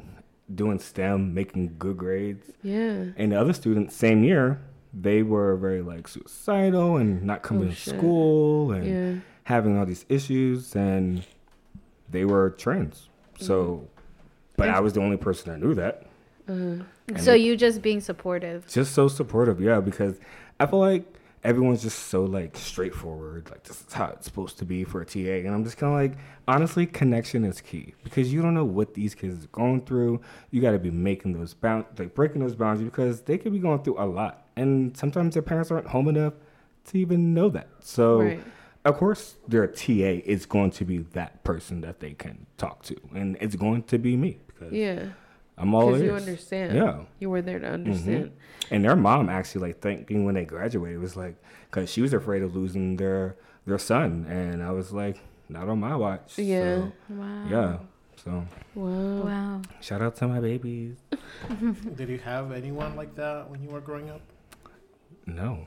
doing STEM, making good grades. Yeah. And the other students, same year, they were very, like, suicidal and not coming oh, to shit. school and yeah. having all these issues. And they were trans. So, yeah. but I was the only person that knew that. Uh-huh. So it, you just being supportive. Just so supportive, yeah, because I feel like everyone's just so, like, straightforward. Like, this is how it's supposed to be for a T A. And I'm just kind of like, honestly, connection is key. Because you don't know what these kids are going through. You got to be making those boundaries, like, breaking those boundaries. Because they could be going through a lot. And sometimes their parents aren't home enough to even know that. So, right. of course, their T A is going to be that person that they can talk to. And it's going to be me. Because yeah. I'm all Because you understand. Yeah. You were there to understand. Mm-hmm. And their mom actually, like, thinking when they graduated, was like, because she was afraid of losing their their son. And I was like, not on my watch. Yeah. So, wow. Yeah. So. Wow. Wow. Shout out to my babies. Did you have anyone like that when you were growing up? No.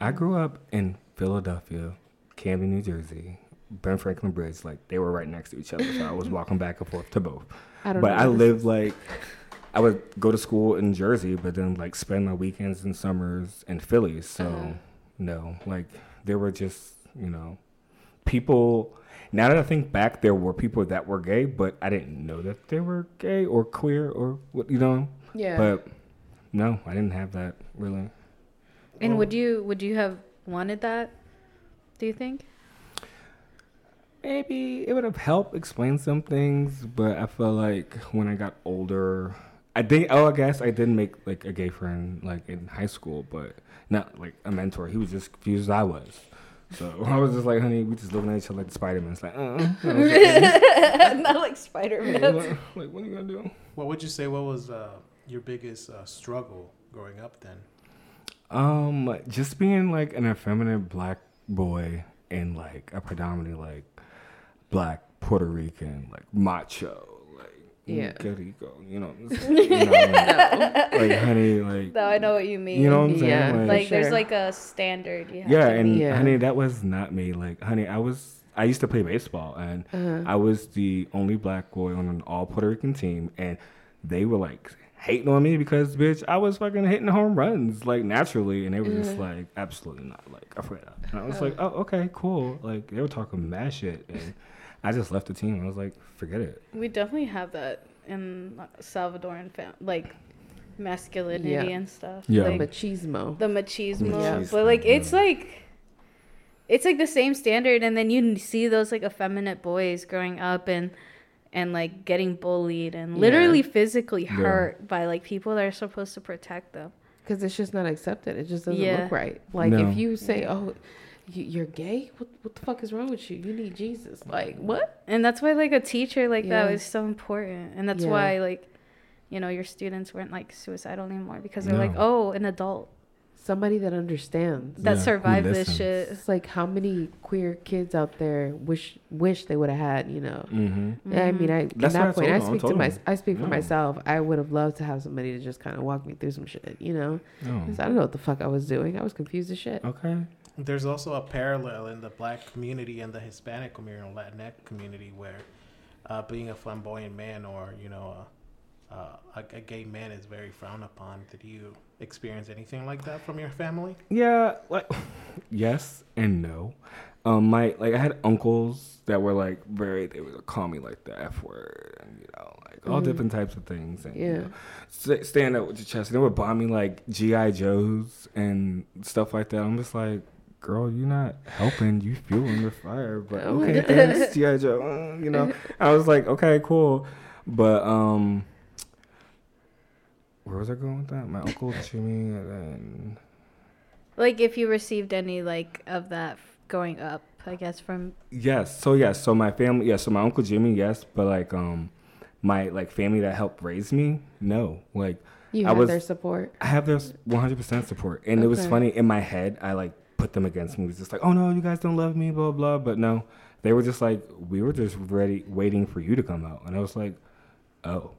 I grew up in Philadelphia, Camden, New Jersey. Ben Franklin Bridge, like, they were right next to each other, so I was walking back and forth to both. I don't but know. I lived, like, I would go to school in Jersey, but then, like, spend my weekends and summers in Philly, so, uh-huh. no. Like, there were just, you know, people, now that I think back, there were people that were gay, but I didn't know that they were gay or queer or, what you know? Yeah. But, no, I didn't have that, really. And well, would you would you have wanted that, do you think? Maybe it would have helped explain some things, but I feel like when I got older, I think, oh, I guess I did make, like, a gay friend, like, in high school, but not, like, a mentor. He was just confused as I was. So I was just like, honey, we just looking at each other like the Spider-Man. It's like, uh-uh. Okay. Not like Spider-Man. Like, like, what are you going to do? What would you say, what was uh, your biggest uh, struggle growing up then? Um, just being, like, an effeminate black boy in, like, a predominantly, like, black, Puerto Rican, like, macho, like, yeah. Carico, you know, like, you know, like, like, honey, like. No, I know what you mean. You know what I'm saying? Yeah. Like, like sure. There's, like, a standard you have yeah, to and, meet. Yeah, and, honey, that was not me. Like, honey, I was, I used to play baseball, and uh-huh. I was the only black boy on an all Puerto Rican team, and they were, like, hating on me because, bitch, I was fucking hitting home runs, like, naturally, and they were just, like, absolutely not, like, afraid of. And I was oh. like, oh, okay, cool. Like, they were talking mad shit, and I just left the team. I was like, forget it. We definitely have that in Salvadoran, fam- like, masculinity yeah. and stuff. Yeah. Like, the machismo. The machismo. machismo. But, like, it's, yeah. like, it's, like, the same standard, and then you see those, like, effeminate boys growing up and, and, like, getting bullied and yeah. literally physically hurt yeah. by, like, people that are supposed to protect them. Because it's just not accepted. It just doesn't yeah. look right. Like, no. if you say, yeah. oh... you're gay? What what the fuck is wrong with you? You need Jesus. Like, what? And that's why, like, a teacher like yeah. that was so important. And that's yeah. why, like, you know, your students weren't, like, suicidal anymore because they're no. like, oh, an adult. Somebody that understands. That yeah, survived this shit. It's like how many queer kids out there wish wish they would have had, you know. Mm-hmm. I mean, I, at that point, I speak, to my, I speak for no. myself. I would have loved to have somebody to just kind of walk me through some shit, you know. No. I don't know what the fuck I was doing. I was confused as shit. Okay. There's also a parallel in the black community and the Hispanic community and Latinx community where uh, being a flamboyant man or, you know, a, a, a gay man is very frowned upon. Did you experience anything like that from your family? Yeah, like, yes and no. Um, my like I had uncles that were like very, they would call me like the F word and, you know, like all mm. different types of things. And, yeah. you know, st- stand up with your chest. And they would buy me like G I Joes and stuff like that. I'm just like, girl, you're not helping. You fueling the fire, but okay, thanks, G I Joe. You know, I was like, okay, cool, but um, where was I going with that? My uncle, Jimmy, and then like if you received any like of that going up, I guess from yes, so yes, so my family, yes, so my uncle Jimmy, yes, but like um, my like family that helped raise me, no, like you have their support. I have their one hundred percent support, and okay. it was funny in my head. I like. put them against me. It was just like, oh no, you guys don't love me, blah blah. But no, they were just like, we were just ready, waiting for you to come out. And I was like, oh.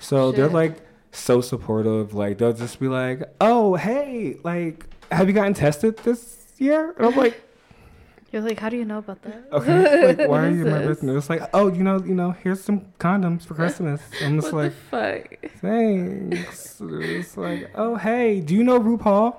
So Shit. They're like so supportive. Like they'll just be like, oh hey, like have you gotten tested this year? And I'm like, You're like, how do you know about that? Okay, like, why are you my listener? It's like, oh, you know, you know, here's some condoms for Christmas. I'm just what like, the fuck? Thanks. It's like, oh, hey, do you know RuPaul?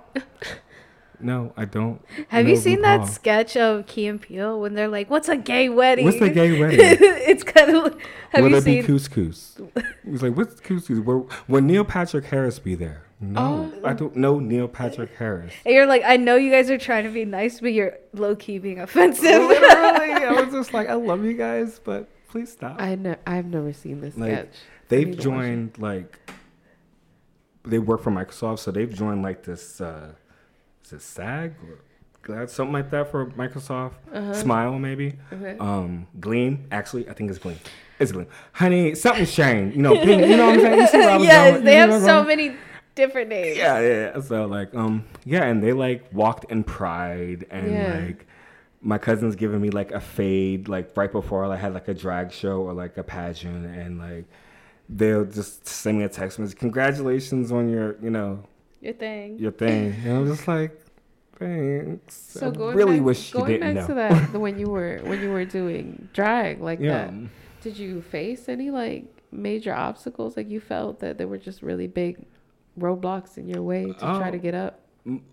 No, I don't. Have you seen RuPaul. That sketch of Key and Peele when they're like, what's a gay wedding? What's a gay wedding? It's kind of like, have Will you seen? Will there be couscous? He's like, what's couscous? Will, will Neil Patrick Harris be there? No, oh. I don't know Neil Patrick Harris. And you're like, I know you guys are trying to be nice, but you're low-key being offensive. Literally, I was just like, I love you guys, but please stop. I know, I've never seen this like, sketch. They've joined, like, they work for Microsoft, so they've joined, like, this... Uh, Is it SAG or Glad, something like that for Microsoft? Uh-huh. Smile, maybe. Okay. Um, Glean, actually, I think it's Glean. It's Glean. Honey, something's shame. You know, Glean, you know what I'm saying? You see what I was yes, going, they have so going? Many different names. Yeah, yeah. So like, um, yeah, and they like walked in pride, and yeah. like my cousin's giving me like a fade, like right before I like, had like a drag show or like a pageant, and like they'll just send me a text message, congratulations on your, you know. Your thing. Your thing. And I'm just like, thanks. So I going really back, wish going you didn't back know. To that, when you were when you were doing drag like yeah. that, did you face any like major obstacles? Like you felt that there were just really big roadblocks in your way to um, try to get up?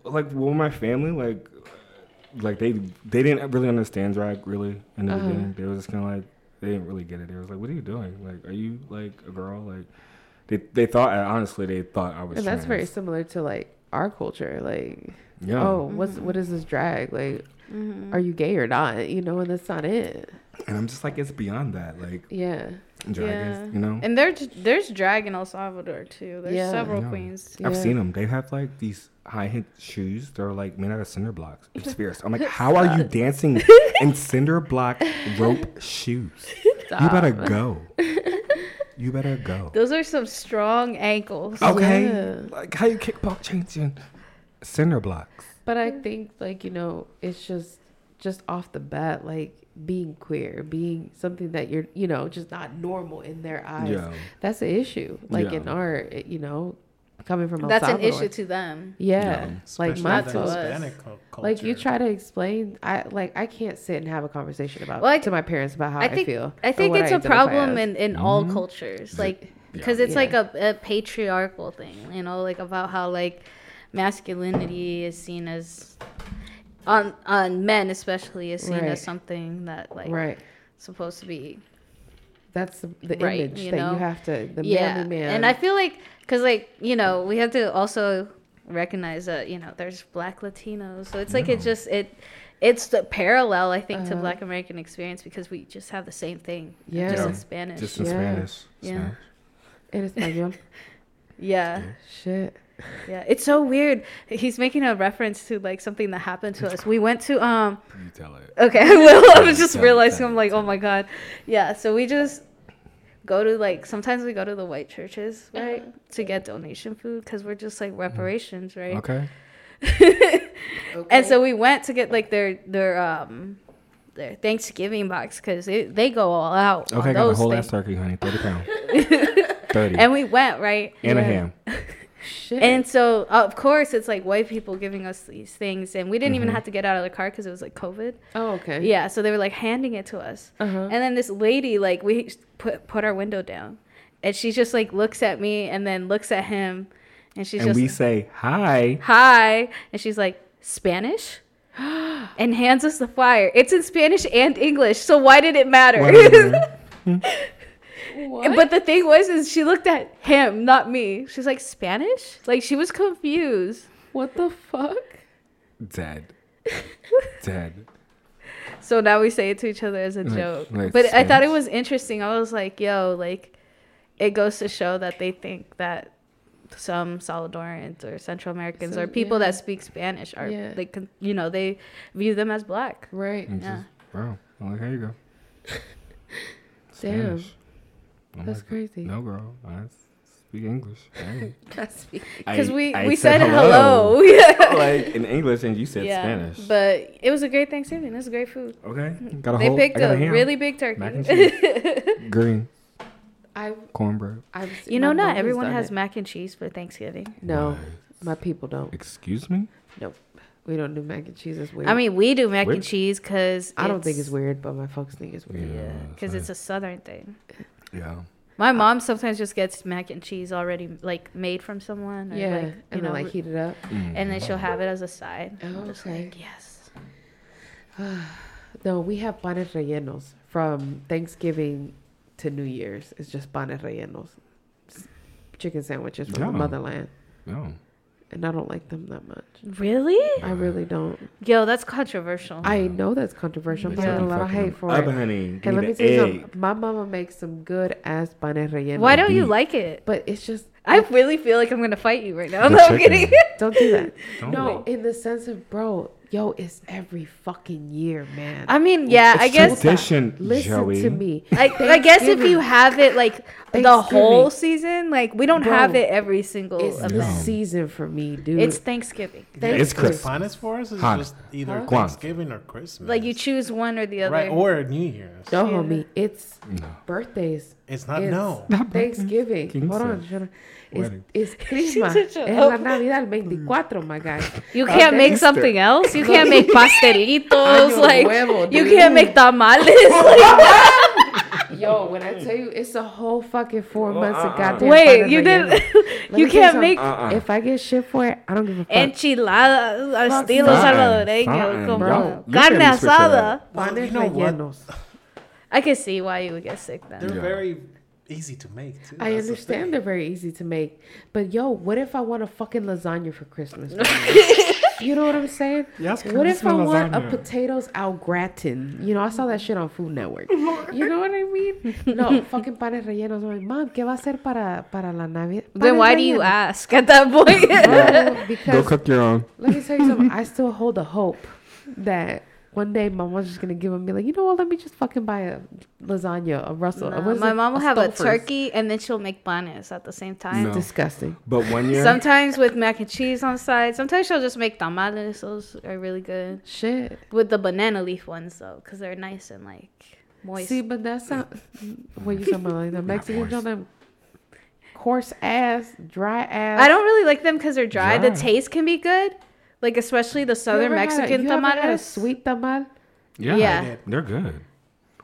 Like, well, my family, like, like they they didn't really understand drag really in the uh-huh. beginning. They were just kind of like, they didn't really get it. They was like, what are you doing? Like, are you like a girl? Like. They they thought, honestly, they thought I was and trans. That's very similar to, like, our culture. Like, yeah. oh, mm-hmm. what's, what is this drag? Like, mm-hmm. are you gay or not? You know, and that's not it. And I'm just like, it's beyond that. Like, yeah. drag yeah. is, you know? And there's, there's drag in El Salvador, too. There's yeah. several queens. I've yeah. seen them. They have, like, these high-hit shoes. They're, like, made out of cinder blocks. It's fierce. I'm like, how are you dancing in cinder block rope shoes? Stop. You better go. You better go. Those are some strong ankles. Okay. Yeah. Like how you kickbox changing cinder blocks. But I think like, you know, it's just just off the bat, like being queer, being something that you're, you know, just not normal in their eyes. Yeah. That's an issue. Like yeah. in art, you know, coming from El That's Salvador. An issue to them. Yeah. yeah. Like not to us. Like you try to explain I like I can't sit and have a conversation about well, I, to my parents about how I, think, I feel. I think it's I a problem as. in, in mm-hmm. all cultures. Like because yeah. it's yeah. like a, a patriarchal thing, you know, like about how like masculinity is seen as on on men especially is seen right. as something that like right. supposed to be That's the, the right, image you that know? You have to, the yeah. manly man. And I feel like, because, like, you know, we have to also recognize that, you know, there's black Latinos. So it's no. like it just, it, it's the parallel, I think, uh, to black American experience because we just have the same thing. Yeah. Just yeah. in Spanish. Just in yeah. Spanish. Yeah. Spanish. Yeah. In Español. yeah. Shit. Yeah, it's so weird. He's making a reference to like something that happened to us. We went to um. You tell it. Okay, I will. I was just realizing I'm like, oh my god, yeah. So we just go to like sometimes we go to the white churches, right, to get donation food because we're just like reparations, right? Okay. okay. And so we went to get like their their um their Thanksgiving box because they they go all out. Okay, on got those the whole things. Ass turkey, honey, thirty pounds. thirty. And we went right. And yeah. a ham. Shit. And so, of course, it's like white people giving us these things. And we didn't mm-hmm. even have to get out of the car because it was like COVID. Oh, okay. Yeah. So they were like handing it to us. Uh-huh. And then this lady, like we put put our window down and she just like looks at me and then looks at him. And she's and just we say, hi. Hi. And she's like, Spanish? And hands us the flyer. It's in Spanish and English. So why did it matter? Why did it matter? mm-hmm. What? But the thing was, is she looked at him, not me. She's like, Spanish? Like, she was confused. What the fuck? Dead. Dead. So now we say it to each other as a like, joke. Like but Spanish. I thought it was interesting. I was like, yo, like, it goes to show that they think that some Salvadorans or Central Americans so, or people yeah. that speak Spanish are, yeah. like, you know, they view them as black. Right. And yeah. Just, wow. I'm like, here you go. Damn. I'm that's like, crazy. No, girl. I speak English. Because hey. we, we said, said hello. hello. Yeah. Like in English, and you said yeah. Spanish. But it was a great Thanksgiving. It was great food. Okay. Got a they whole, picked a, a really big turkey. Green. I Cornbread. I've, you know, not everyone has it. Mac and cheese for Thanksgiving. No. What? My people don't. Excuse me? Nope. We don't do mac and cheese. It's weird. I mean, we do mac weird? and cheese because I don't think it's weird, but my folks think it's weird. Yeah, because yeah, it's a Southern thing. Yeah. My mom sometimes just gets mac and cheese already, like, made from someone. Or, yeah, like, you and know, then, like, heat it up. Mm-hmm. And then she'll have it as a side. Oh, I'm just okay. like, yes. No, we have panes rellenos from Thanksgiving to New Year's. It's just panes rellenos. It's chicken sandwiches from no. the motherland. No. And I don't like them that much. Really? I really don't. Yo, that's controversial. I know that's controversial. I'm getting a lot of hate for it. Honey, and let me tell you something. My mama makes some good ass panes rellenos. Why don't you like it? But it's just. I really feel like I'm going to fight you right now. No, I'm kidding. Don't do that. Don't. No, in the sense of, bro, yo, it's every fucking year, man. I mean, yeah, it's I guess. Tradition, listen Joey. to me. I, I guess if you have it like the whole season, like we don't bro, have it every single. It's the no. season for me, dude. It's Thanksgiving. Thanksgiving. It's Christmas. It's for us. It's just either huh? Thanksgiving or Christmas. Like you choose one or the other, right? Or New Year's. No, yeah. homie, it's no. birthdays. It's not it's no Thanksgiving. King Hold on, on. It's, it's Christmas. It's la Navidad twenty-four, my guy. You can't oh, make Easter. something else. You can't make pastelitos. like huevo, you can't make tamales. Like, yo, when I tell you, it's a whole fucking four well, months uh-uh. of goddamn. Wait, you didn't. you can't make. Uh-uh. If I get shit for it, I don't give a fuck. Enchiladas, estilo salvadoreño, como carne asada. Panes rellenos. I can see why you would get sick then. They're yeah. very easy to make, too. I That's understand the they're very easy to make. But, yo, what if I want a fucking lasagna for Christmas? You know what I'm saying? Yes, what if I lasagna. want a potatoes al gratin? You know, I saw that shit on Food Network. You know what I mean? No, fucking panes rellenos. I'm like, Mom, ¿qué va a hacer para, para la Navidad? Then why rellenos? do you ask at that point? Bro, because, go cook your own. Let me tell you something. I still hold the hope that... One day, my mom's just going to give them and be like, you know what? Let me just fucking buy a lasagna, a Russell. No, a my mom will a have Stouffer's. a turkey, and then she'll make panes at the same time. No. Disgusting. But one year... Sometimes with mac and cheese on the side. Sometimes she'll just make tamales. Those are really good. Shit. With the banana leaf ones, though, because they're nice and, like, moist. See, but that's not... What are you talking about? Like, the Mexicans on them... Coarse ass, dry ass. I don't really like them because they're dry. dry. The taste can be good. Like, especially the Southern Mexican had, tamales. Had a sweet tamal? Yeah. yeah. They're good.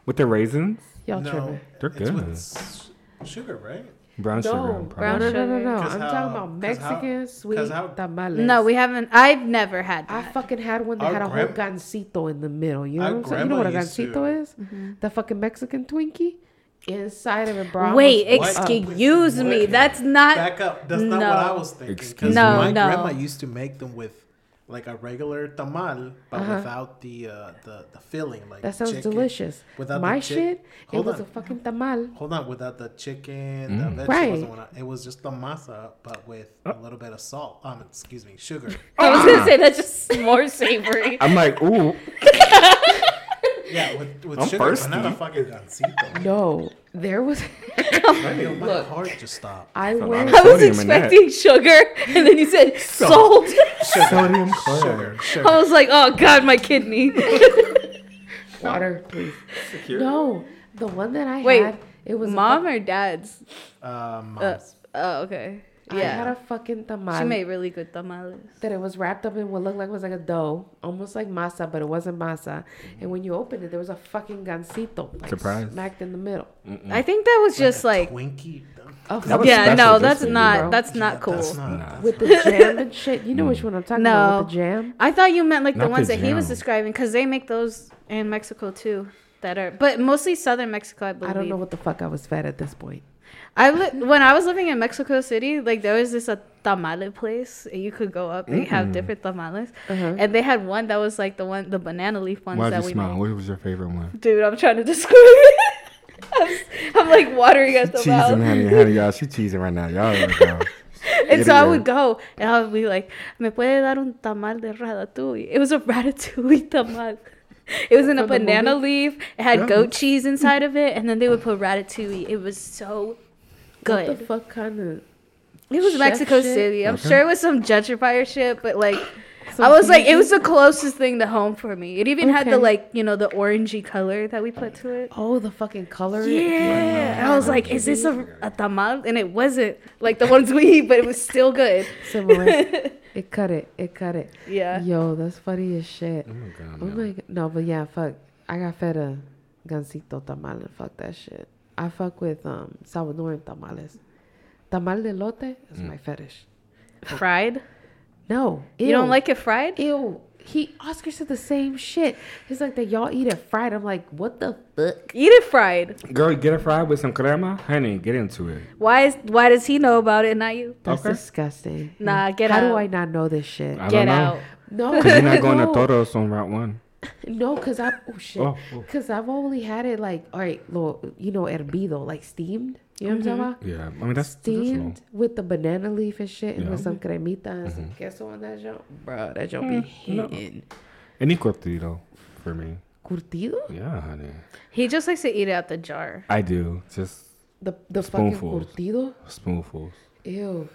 With the raisins? Y'all no, tripping. They're good. With sugar, right? Brown no, sugar. Brown sugar. No, no, no, no. I'm how, talking about Mexican how, sweet how, tamales. No, we haven't. I've never had that. I fucking had one that Our had a whole gran- gancito in the middle. You know Our what I'm saying? You know what a gancito to. is? Mm-hmm. The fucking Mexican Twinkie? Inside of it, bro. Wait, excuse up. me. That's not. Back up. That's not no. what I was thinking. Because no, my no. grandma used to make them with. Like a regular tamal, but uh-huh. without the, uh, the the filling. Like that sounds chicken. delicious. Without my the chi- shit, Hold it on. was a fucking tamal. Hold on, without the chicken, mm. the vegetables. Right. It was just the masa, but with a little bit of salt. Um, excuse me, sugar. I was gonna say that's just more savory. I'm like, ooh. Yeah, with, with I'm sugar, thirsty. But not a fucking gansito. No, there was. Look, my heart just stopped. I, went... I was expecting sugar, and then you said salt. Sugar. Sodium sugar. sugar. I was like, oh God, my kidney. Water, please. Secure. No, the one that I Wait, had. It was mom a... or dad's. Uh, mom's. Uh, oh, okay. Yeah. I had a fucking tamal. She made really good tamales. That it was wrapped up in what looked like was like a dough. Almost like masa, but it wasn't masa. Mm-hmm. And when you opened it, there was a fucking gansito. Like, Surprise. smacked in the middle. Mm-mm. I think that was just like... like Twinkie. That yeah, no, that's not, you, that's not cool. Yeah, that's not cool. With the jam and shit. You know which one I'm talking no. about with the jam? I thought you meant like not the ones the that he was describing. Because they make those in Mexico too. That are, but mostly Southern Mexico, I believe. I don't know what the fuck I was fed at this point. I li- when I was living in Mexico City, like there was this a tamale place, and you could go up and mm-hmm. have different tamales, uh-huh. and they had one that was like the one the banana leaf ones. Why that we smile? Made. What was your favorite one? Dude, I'm trying to describe it. I'm, I'm like watering at the mouth. Cheesing, honey, honey, y'all. She cheesing right now, y'all. Right and so I would go, and I would be like, "Me puede dar un tamal de ratatouille?" It was a ratatouille tamal. It was in a banana leaf. It had yeah. goat cheese inside of it, and then they would put ratatouille. It was so. Good. What the fuck kind of? It was Mexico shit? City. I'm okay. sure it was some gentrifier shit, but like So I was like, it was the closest thing to home for me. It even okay. had the, like, you know, the orangey color that we put to it. Oh, the fucking color. Yeah. Wow. I was like, is this a, a tamal? And it wasn't like the ones we eat, but it was still good. It cut it. It cut it. Yeah. Yo, that's funny as shit. Oh, my God. Oh, my God. No, but yeah, fuck. I got fed a gansito tamal and fuck that shit. I fuck with um Salvadoran tamales. Tamal de elote is mm. my fetish. Fried? No. Ew. You don't like it fried? Ew. He, Oscar said the same shit. He's like, that y'all eat it fried. I'm like, what the fuck? Eat it fried. Girl, get it fried with some crema? Honey, get into it. Why is Why does he know about it and not you? That's okay. Disgusting. Nah, get How out. How do I not know this shit? I get out. No. Because you're not going no. to Toros on Route one. No, because I've, oh shit. Oh, oh. Cause I've only had it like, all right, you know, hervido, like steamed. You know mm-hmm. what I'm talking about? Yeah, I mean, that's steamed that's with the banana leaf and shit, and yeah. with some cremita and mm-hmm. some queso on that jump. Bro, that jump mm. be hitting. No. Any curtido for me. Curtido? Yeah, honey. He just likes to eat it out the jar. I do. Just the the spoonfuls. Fucking curtido? Spoonfuls. Ew.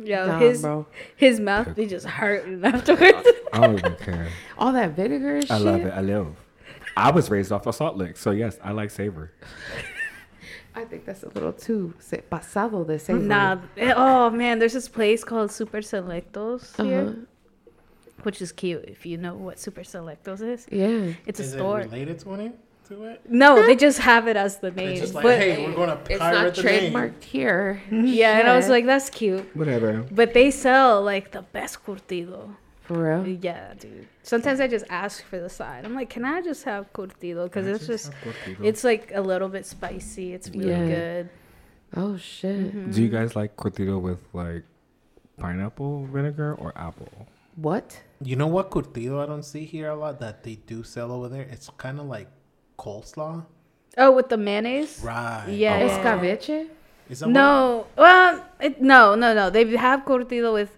Yo, nah, his bro. his mouth be just hurting afterwards. I don't even care. All that vinegar and shit. I love it. I live. I was raised off of Salt Lick, so yes, I like savor. I think that's a little too pasado de savor. Nah. Oh man, there's this place called Super Selectos here, uh-huh. which is cute if you know what Super Selectos is. Yeah, it's is a store. Is it related to it? To it? No, they just have it as the name. It's just like, but hey, we're going to pirate the name. It's not trademarked here. Yeah, shit. And I was like, that's cute. Whatever. But they sell like the best curtido. For real? Yeah, dude. Sometimes I just ask for the side. I'm like, can I just have curtido? Because it's just, just it's like a little bit spicy. It's really yeah. good. Oh, shit. Mm-hmm. Do you guys like curtido with like pineapple vinegar or apple? What? You know what curtido I don't see here a lot that they do sell over there? It's kind of like coleslaw. Oh, with the mayonnaise? Right. Yeah. Oh, wow. Escabeche? Is that no, what? well, it, no, no, no. They have curtido with,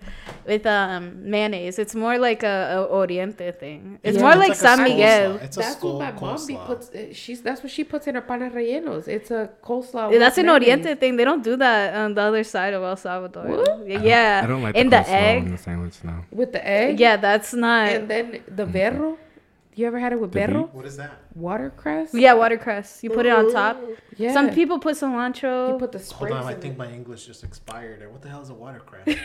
with um mayonnaise. It's more like a, a Oriente thing. It's yeah, more it's like, like San Miguel. It's a that's what my coleslaw. mom puts. It, she's that's what she puts in her panes rellenos. It's a coleslaw. That's an mayonnaise. Oriente thing. They don't do that on the other side of El Salvador. What? Yeah, I don't, I don't like in the, the egg in the sandwich now. With the egg. Yeah, that's not. And then the mm-hmm. berro. You ever had it with berro? What is that? Watercress? Yeah, watercress. You put Ooh. it on top. Yeah. Some people put cilantro. You put the Hold on, I think it. my English just expired. What the hell is a watercress?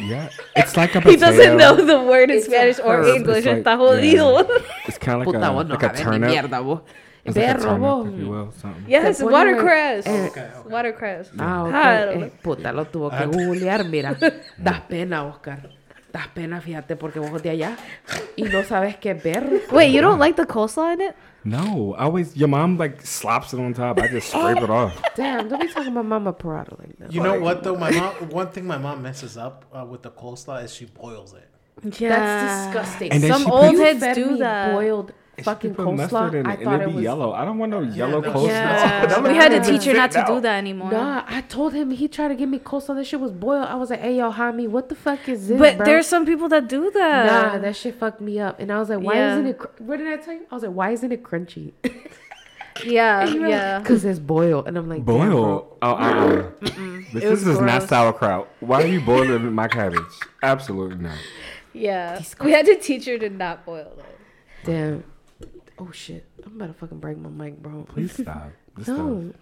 Yeah. It's like a potato. He doesn't know the word in it's Spanish or English. It's, like, yeah. It's kind of like a, like a turnip. It's like a turnip, if you will, something. Yes, yeah, watercress. Oh, okay, okay. Watercress. Ah, okay. Puta, lo tuvo que googlear. Mira, das pena, Oscar. Das pena, fíjate, porque vos de allá y no sabes qué ver. Wait, you don't like the coleslaw in it? No, I always, your mom like slaps it on top. I just scrape it off. Damn, don't be talking about Mama Parada like that. You know what though? My mom, one thing my mom messes up uh, with the coleslaw is she boils it. Yeah. That's disgusting. And Some old heads do that. Boiled fucking coleslaw. In I it, thought and it, it was yellow. I don't want no yellow yeah, coleslaw. Yeah. We had a teacher not to do that anymore. Nah, I told him he tried to give me coleslaw. This shit was boiled. I was like, "Hey, yo, homie, what the fuck is this?" But bro? There's some people that do that. Nah, that shit fucked me up. And I was like, "Why yeah. isn't it? Cr-? What did I tell you? I was like, "Why isn't it crunchy?" Yeah, yeah. Because it's boiled, and I'm like, boiled. Oh, uh-uh. this, this is not sauerkraut. Why are you boiling my cabbage? Absolutely not. Yeah, Disgusting. We had a teacher to not boil it. Damn. Oh, shit. I'm about to fucking break my mic, bro. Please stop. This no.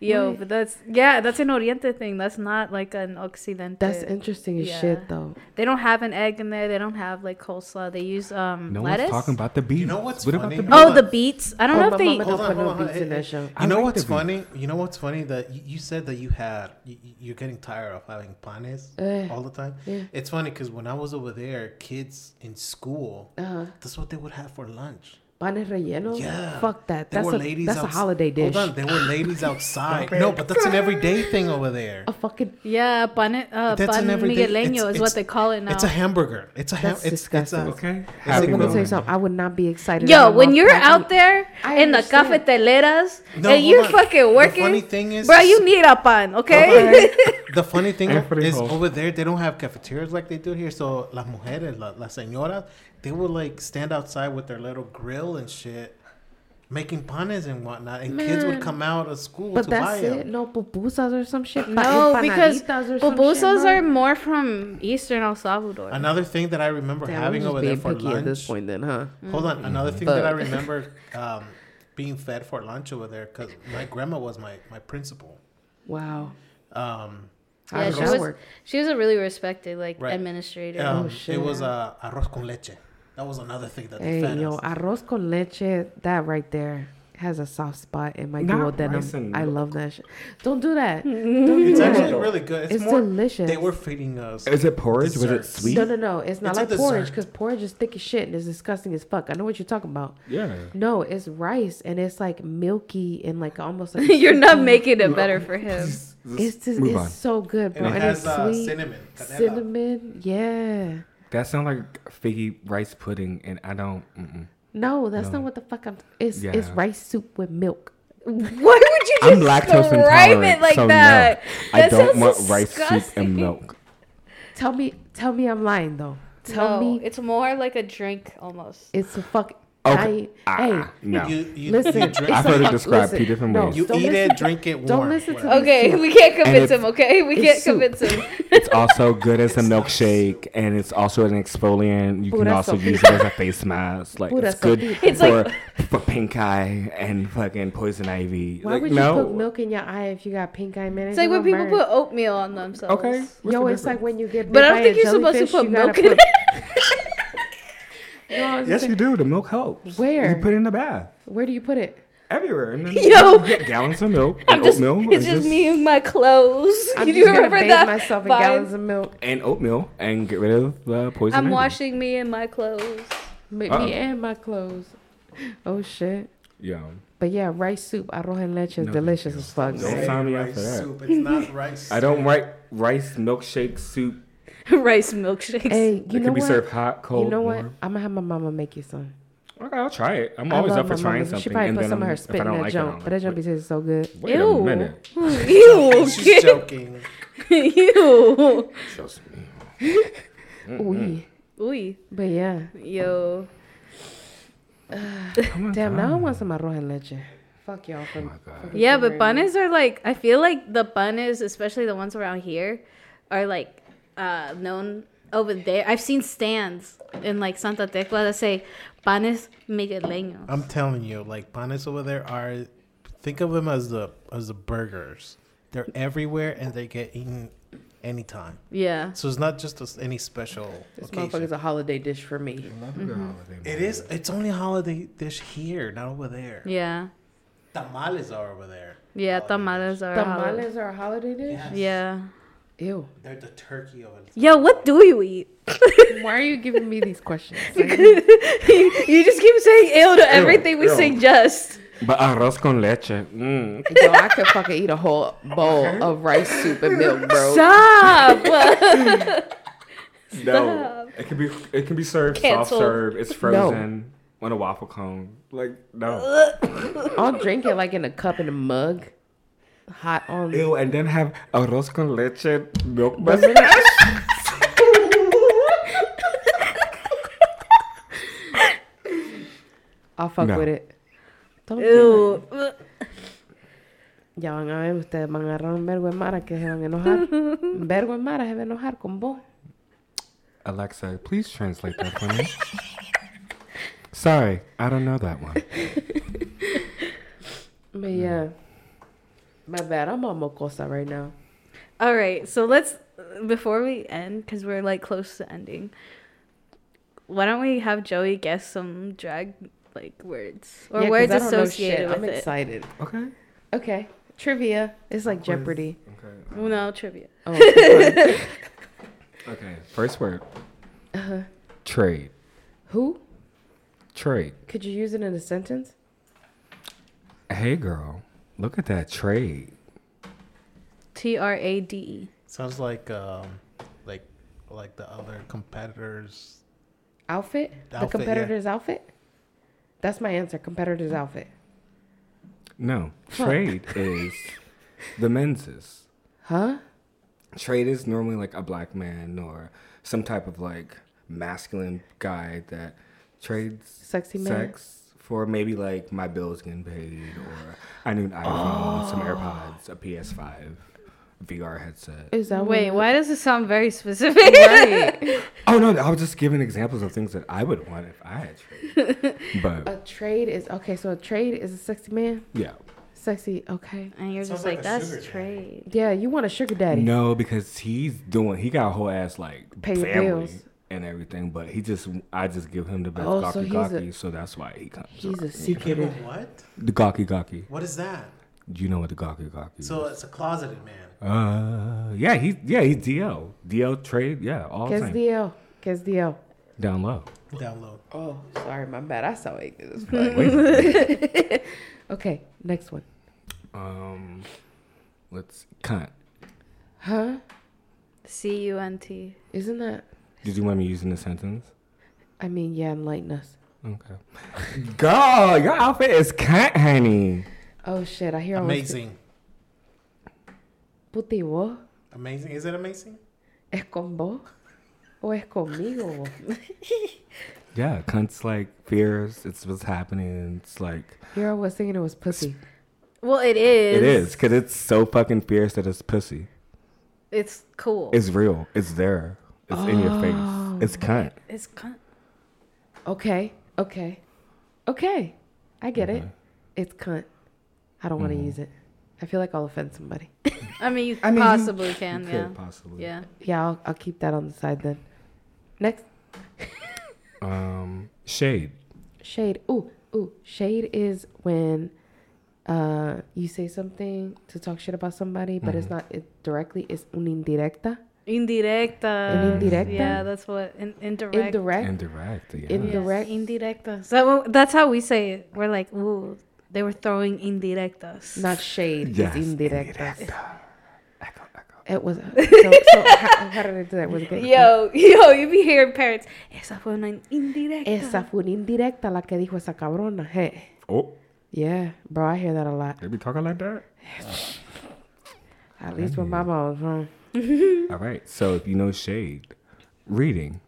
Yo, Wait. but that's... Yeah, that's an Oriente thing. That's not like an Occidente. That's interesting as yeah. shit, though. They don't have an egg in there. They don't have like coleslaw. They use um, no lettuce. No one's talking about the beets. You know what's what funny? About the beets? Oh, the beets. I don't oh, know if they... Hold don't on, put hold no on. Beets it, in that show. You I know like what's funny? Beets. You know what's funny? That you, you said that you had... You, you're getting tired of having panes uh, all the time. Yeah. It's funny because when I was over there, kids in school, uh-huh. that's what they would have for lunch. Panes rellenos? Yeah. Fuck that. That's, a, that's outs- a holiday dish. Hold on. There were ladies outside. No, but that's an everyday thing over there. A fucking... Yeah, pane, uh, that's pan migueleño is what they call it now. It's a hamburger. It's a hamburger. It's disgusting. It's a, okay. Let me tell you something. I would not be excited. Yo, when you're coffee. out there I in understand. the cafeteleras no, and you're on. fucking working... The funny thing is... Bro, you need a pan, okay? The funny thing is cold. over there, they don't have cafeterias like they do here. So las mujeres, las la señoras... They would like stand outside with their little grill and shit making panes and whatnot, and Man. kids would come out of school but to buy them. But that's it. No pupusas or some shit. No, because pupusas are more from Eastern El Salvador. Another thing that I remember Damn, having over there for lunch. At this point, then, huh? Hold on. Mm-hmm. Another thing but. that I remember um, being fed for lunch over there, because my grandma was my my principal. Wow. Um. Yeah, she was. Work. She was a really respected like right. administrator. Um, oh shit! It was uh, arroz con leche. That was another thing that they hey, fed yo, us. Arroz con leche, that right there has a soft spot in my duodenum. I love that shit. Don't do that. Don't do it's that. actually really good. It's, it's more, delicious. They were feeding us. Is it porridge? Desserts. Was it sweet? No, no, no. It's not it's like porridge because porridge is thick as shit and it's disgusting as fuck. I know what you're talking about. Yeah. No, it's rice and it's like milky and like almost like... You're not making it better for him. It's just, it's on. so good, bro. And it has and it's sweet. Uh, cinnamon. Canela. Cinnamon, yeah. That sounds like figgy rice pudding, and I don't... Mm-mm. No, that's no. not what the fuck I'm... T- it's yeah. it's rice soup with milk. Why would you just describe it like so that? No, that I don't want disgusting. rice soup and milk. Tell me tell me I'm lying, though. Tell no, me... It's more like a drink, almost. It's a fuck... Okay. I, ah, hey, no. You, you, listen, you drink, I've heard it described two different no, ways. You eat it, drink it, warm. Don't listen to Okay, we can't convince him, okay? We can't soup. convince him. It's also good as a milkshake, and it's also an exfoliant. You Pura can also soap. use it as a face mask. Like, Pura it's soap. good it's for, like, for pink eye and fucking poison ivy. Why like, would you no. put milk in your eye if you got pink eye, man? It's like when people burn. put oatmeal on themselves. Okay. Yo, it's difference? like when you get But I don't think you're supposed to put milk in it. No, yes, saying, you do. The milk helps. Where? You put it in the bath. Where do you put it? Everywhere. And then Yo. You get gallons of milk and just, oatmeal. It's and just, just me and my clothes. I'm you just remember bathe that? myself in gallons of milk. And oatmeal and get rid of the uh, poison. I'm ivy. washing me and my clothes. Me, me and my clothes. Oh, shit. Yeah. But yeah, rice soup, arroz and leche is no, delicious as fuck. Don't sign me up for that. Soup. It's not rice soup. I don't like rice milkshake soup. Rice milkshakes. Hey, you it know can be what? served hot, cold. You know what? Warm. I'm gonna have my mama make you some. Okay, I'll try it. I'm I always up for trying mama. something. She probably and put then some of her spit in that like junk, but that junk be tasting so good. Wait Ew. a minute. Ew. She's joking. Ew. Trust me. Ooh. Ooh. But yeah. Yo. Uh, damn, time. now I want some arroz and leche. Fuck y'all. From, oh from yeah, but panes are like, I feel like the panes, especially the ones around here, are like, Uh, known over there. I've seen stands in like Santa Tecla that say panes migueleños. I'm telling you, like panes over there are, think of them as the as the burgers. They're everywhere and they get eaten anytime. Yeah. So it's not just a, any special. This motherfucker is a holiday dish for me. I love mm-hmm. holiday it is. It's only a holiday dish here, not over there. Yeah. Tamales are over there. Yeah, tamales are. Tamales are a holiday dish. Yes. Yeah. Ew. They're the turkey of it. Yo, what do you eat? Why are you giving me these questions? you, you just keep saying ew to everything ew, we ew. suggest. But arroz con leche. Mm. Yo, I could fucking eat a whole bowl of rice soup and milk, bro. Stop. Stop. No. It can be it can be served Canceled. soft serve. It's frozen no. on a waffle cone. Like, no. I'll drink it like in a cup in a mug. Hot on Ew, and then have arroz con leche milk bus. I'll fuck no. with it. Don't Ew. do it. Ya van a ver, ustedes van a agarrar un vergo en Mara que se van a enojar. Un vergo en Mara se va a enojar con vos. Alexa, please translate that for me. Sorry, I don't know that one. But yeah. Mm. My bad. I'm on mocosa right now. All right. So let's, before we end, because we're like close to ending, why don't we have Joey guess some drag like words or yeah, words associated with I'm it? I'm excited. Okay. Okay. Trivia. It's like Jeopardy. Okay. Um, no, trivia. Oh, okay. Okay. First word. Uh-huh. Trade. Who? Trade. Could you use it in a sentence? Hey, girl. Look at that trade. T R A D E. Sounds like um, like like the other competitor's outfit. The outfit, competitor's yeah. outfit. That's my answer. Competitor's outfit. No, trade huh. is the men's. Huh? Trade is normally like a black man or some type of like masculine guy that trades sexy man. Sex for maybe like my bills getting paid, or I need an iPhone, oh. some AirPods, a P S five, a V R headset. Is that wait? What? Why does it sound very specific? Right. Oh no, I was just giving examples of things that I would want if I had trade. But a trade is okay. So a trade is a sexy man. Yeah. Sexy, okay. And you're Sounds just like, like that's trade. Yeah, you want a sugar daddy. No, because he's doing, he got a whole ass like Pay family and everything, but he just, I just give him the best oh, gawky so gawky, a, so that's why he comes. He's a secret. You give him what? The gawky gawky. What is that? You know what the gawky gawky is. So it's a closeted man. Uh, yeah, he, yeah, he's D L. D L trade, yeah, all the time. D L? Guess D L? Down low. Down low. Oh, sorry, my bad. I saw it. Wait. Okay, next one. Um, let's cunt. Huh? C U N T. Isn't that? Did you want me using the sentence? I mean, yeah, enlighten us. Okay. Girl, your outfit is cunt, honey. Oh shit! I hear amazing. Puti vos. Amazing. Is it amazing? Es con vos, o es conmigo. Yeah, cunt's like fierce. It's what's happening. It's like. Here I was thinking it was pussy. Well, it is. It is, because it's so fucking fierce that it's pussy. It's cool. It's real. It's there. It's oh, in your face. It's cunt. It's cunt. Okay. Okay. Okay. I get okay. it. It's cunt. I don't mm. want to use it. I feel like I'll offend somebody. I mean, you I mean, possibly you, can. You yeah. Could possibly. Yeah. Yeah, I'll, I'll keep that on the side then. Next. um, Shade. Shade. Ooh, ooh. Shade is when... Uh, you say something to talk shit about somebody, but mm-hmm. it's not it directly. It's un indirecta. Indirecta. An indirecta. Yeah, that's what. In, indirect. Indirect. Indirect. Yeah. Indirect. Yes. Indirecta. So that's how we say it. We're like, ooh, they were throwing indirectas. Not shade. Yes. It's indirectas. Indirecta. Echo, echo. It was. So, so how, how did I do that? Was it good? Yo, yo, you be hearing parents. Esa fue una indirecta. Esa fue una indirecta la que dijo esa cabrona. Hey. Oh. Yeah, bro, I hear that a lot. They be talking like that? At least when my mom was wrong. All right, so if you know shade, reading.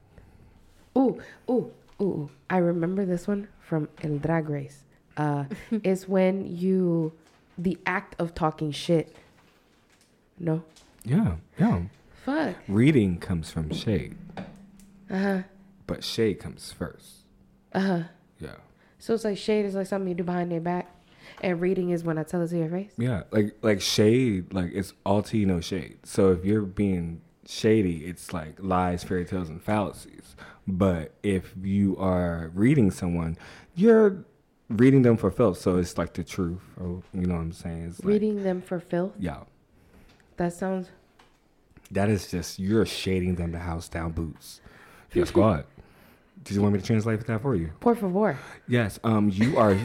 Ooh, ooh, ooh. I remember this one from El Drag Race. Uh, it's when you, the act of talking shit. No? Yeah, yeah. Fuck. Reading comes from shade. Uh-huh. But shade comes first. Uh-huh. Yeah. So it's like shade is like something you do behind their back, and reading is when I tell it to your face. Yeah, like like shade, like it's all to you know shade. So if you're being shady, it's like lies, fairy tales, and fallacies. But if you are reading someone, you're reading them for filth. So it's like the truth, or you know what I'm saying? It's reading like, them for filth. Yeah, that sounds. That is just you're shading them to house down boots. Your squad. Did you want me to translate that for you? Por favor. Yes. Um, you are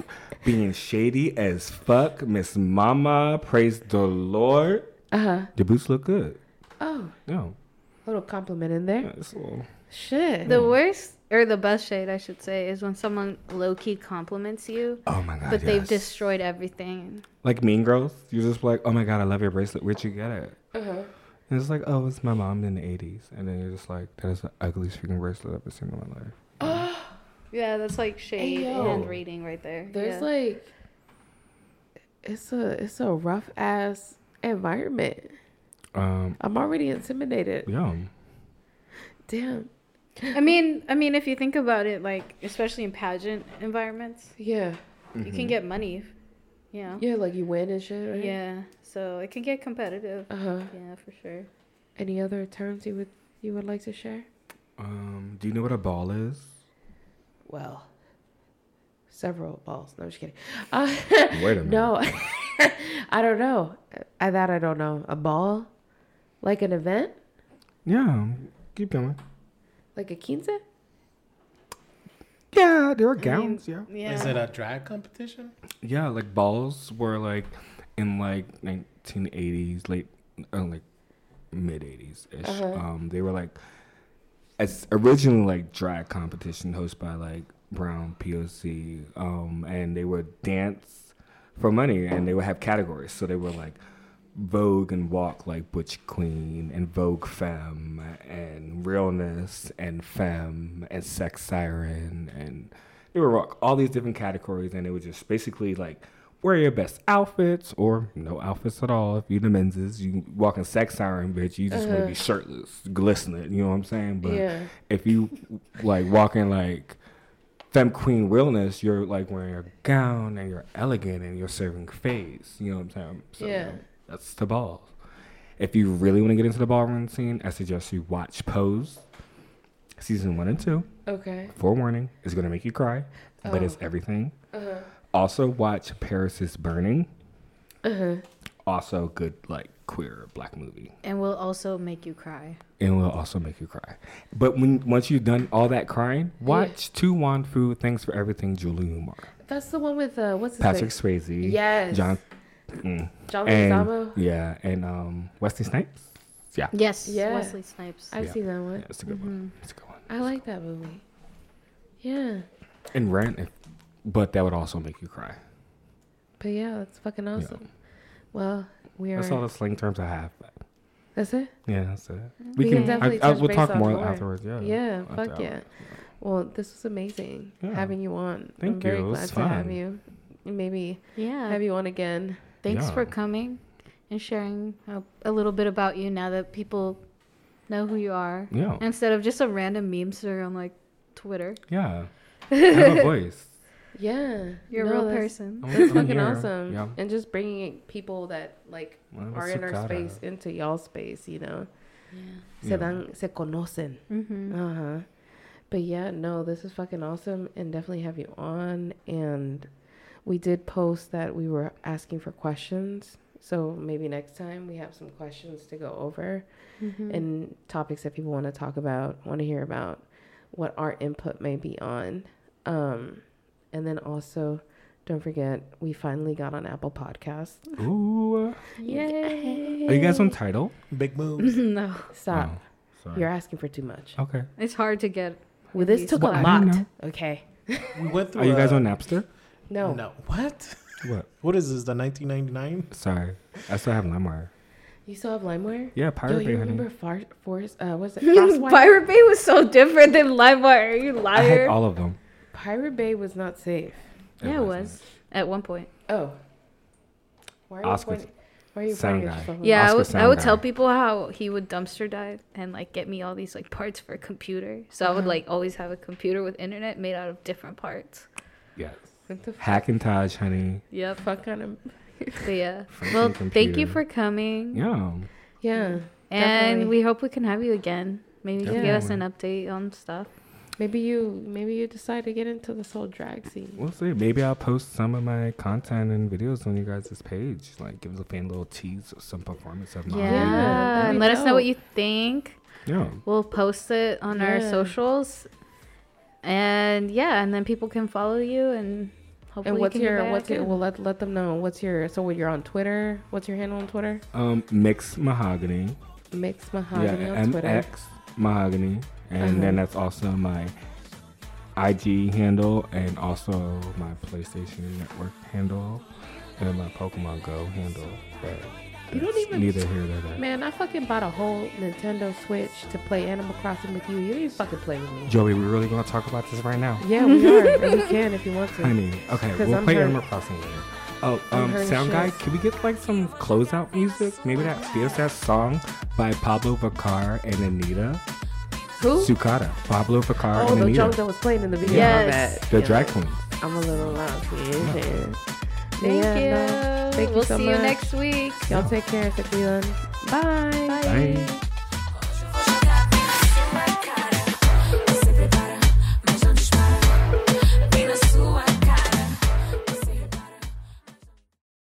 being shady as fuck, Miss Mama. Praise the Lord. Uh huh. Your boots look good. Oh. No. A little compliment in there. Yeah, it's a little... Shit. The yeah. worst or the best shade, I should say, is when someone low key compliments you. Oh my god. But yes. they've destroyed everything. Like Mean Girls, you're just like, oh my god, I love your bracelet. Where'd you get it? Uh huh. And it's like, oh, it's my mom in the eighties, and then you're just like, that is the ugliest freaking bracelet I've ever seen in my life. Yeah, that's like shade hey, and reading right there. There's yeah. like, it's a it's a rough ass environment. Um, I'm already intimidated. Yeah. Damn. I mean, I mean, if you think about it, like especially in pageant environments. Yeah. You mm-hmm. can get money. Yeah. You know? Yeah, like you win and shit, right? Yeah. So it can get competitive. Uh huh. Yeah, for sure. Any other terms you would you would like to share? Um. Do you know what a ball is? Well, several balls. No, I'm just kidding. Uh, Wait a minute. No, I don't know. I that I don't know. A ball? Like an event? Yeah. Keep going. Like a quince? Yeah, there were gowns, I mean, yeah. yeah. Is it a drag competition? Yeah, like balls were like in like nineteen eighties, late, uh, like mid-eighties-ish. Uh-huh. Um, they were like... It's originally like drag competition hosted by like Brown P O C, um, and they would dance for money, and they would have categories. So they were like Vogue and Walk, like Butch Queen, and Vogue Femme, and Realness, and Femme, and Sex Siren, and They would rock all these different categories, and it would just basically like wear your best outfits or no outfits at all. If you're the men's, you walking sex siren, bitch, you just uh-huh. want to be shirtless, glistening. You know what I'm saying? But yeah. if you like walking like femme queen realness, you're like wearing a gown and you're elegant and you're serving face. You know what I'm saying? So yeah. that's the balls. If you really want to get into the ballroom scene, I suggest you watch Pose season one and two. Okay. Forewarning, it's going to make you cry, oh. but it's everything. Uh-huh. Also watch Paris Is Burning. Uh-huh. Also good, like, queer black movie. And will also make you cry. And will also make you cry. But when once you've done all that crying, watch yeah. Tu Wan Fu, Thanks for Everything, Julie Newmar. That's the one with, uh, what's his name? Patrick like? Swayze. Yes. John. Mm. John Leguizamo. Yeah, and um, Wesley Snipes. Yeah. Yes. Yeah. Wesley Snipes. I've yeah. seen that one. Yeah, it's a good mm-hmm. one. It's a good one. I it's like that movie. Yeah. And Rent, but that would also make you cry. But yeah, that's fucking awesome. Yeah. Well, we are. That's all the slang terms I have. That's it. Yeah, that's it. We, we can. can I, I, I, we'll talk more afterwards. Yeah. Yeah. Fuck after yeah. Hours. Well, this was amazing yeah. having you on. Thank I'm you. I'm very glad it was fun. to have you. Maybe. Yeah. Have you on again. Thanks yeah. for coming and sharing a, a little bit about you now that people know who you are. Yeah. Instead of just a random memester on like Twitter. Yeah. I have a voice. Yeah. You're no, a real that's, person. That's I'm fucking here. awesome. Yeah. And just bringing people that like well, are in our space into y'all space, you know. Yeah. Se yeah. dan, se conocen. Mm-hmm. Uh-huh. But yeah, no, this is fucking awesome and definitely have you on. And we did post that we were asking for questions. So maybe next time we have some questions to go over mm-hmm. and topics that people want to talk about, want to hear about, what our input may be on. Um, and then also, don't forget, we finally got on Apple Podcasts. Ooh. Yay. Are you guys on Tidal? Big moves. No. Stop. Oh, you're asking for too much. Okay. It's hard to get. Well, this took well, a lot. Okay. We went through. Are you guys on Napster? No. No. What? What? What is this? The nineteen ninety-nine? Sorry, I still have LimeWire. You still have LimeWire? Yeah, Pirate Yo, Bay. You honey. remember Far- Forest? Uh, was it Pirate Bay was so different than LimeWire. You liar! I had all of them. Pirate Bay was not safe. It yeah, it was at one point. Oh. Why are Oscar, you pointing? Sound guy. Yourself? Yeah, I would, I would tell people how he would dumpster dive and like get me all these like parts for a computer. So uh-huh. I would like always have a computer with internet made out of different parts. Yes. Hackintosh, honey. Yep. Fuck on him. Yeah. Well, computer. Thank you for coming. Yeah. Yeah. And definitely. We hope we can have you again. Maybe you can give us an update on stuff. Maybe you maybe you decide to get into this whole drag scene. We'll see. Maybe I'll post some of my content and videos on you guys' page. Like, give the fan a little tease of some performance of mine. Yeah. yeah. And let go. us know what you think. Yeah. We'll post it on yeah. our socials. And yeah, and then people can follow you and hopefully. And what's you can your what's it? Well, let let them know what's your. So when you're on Twitter, what's your handle on Twitter? Um, Mix Mahogany. Mix Mahogany yeah, on M X Twitter. Mix Mahogany, and uh-huh. then that's also my I G handle and also my PlayStation Network handle and my Pokemon Go handle. But you don't even neither here nor there. Man, I fucking bought a whole Nintendo Switch to play Animal Crossing with you. You didn't even fucking play with me. Joey, we're really gonna talk about this right now. Yeah, we are. And you can if you want to. Honey, okay, we'll I'm play hurt. Animal Crossing later. Oh, um, sound guy, can we get like some closeout music? Maybe that Fiesta song by Pablo Vicar and Anita. Who? Sukata. Pablo Vicar oh, and Anita. Oh, the junk that was playing in the video. Yes. The yeah. drag queen. I'm a little loud. Yeah. yeah. Thank yeah, you. No. Thank we'll you so see much. you next week. Y'all take care. Bye. Bye. Bye.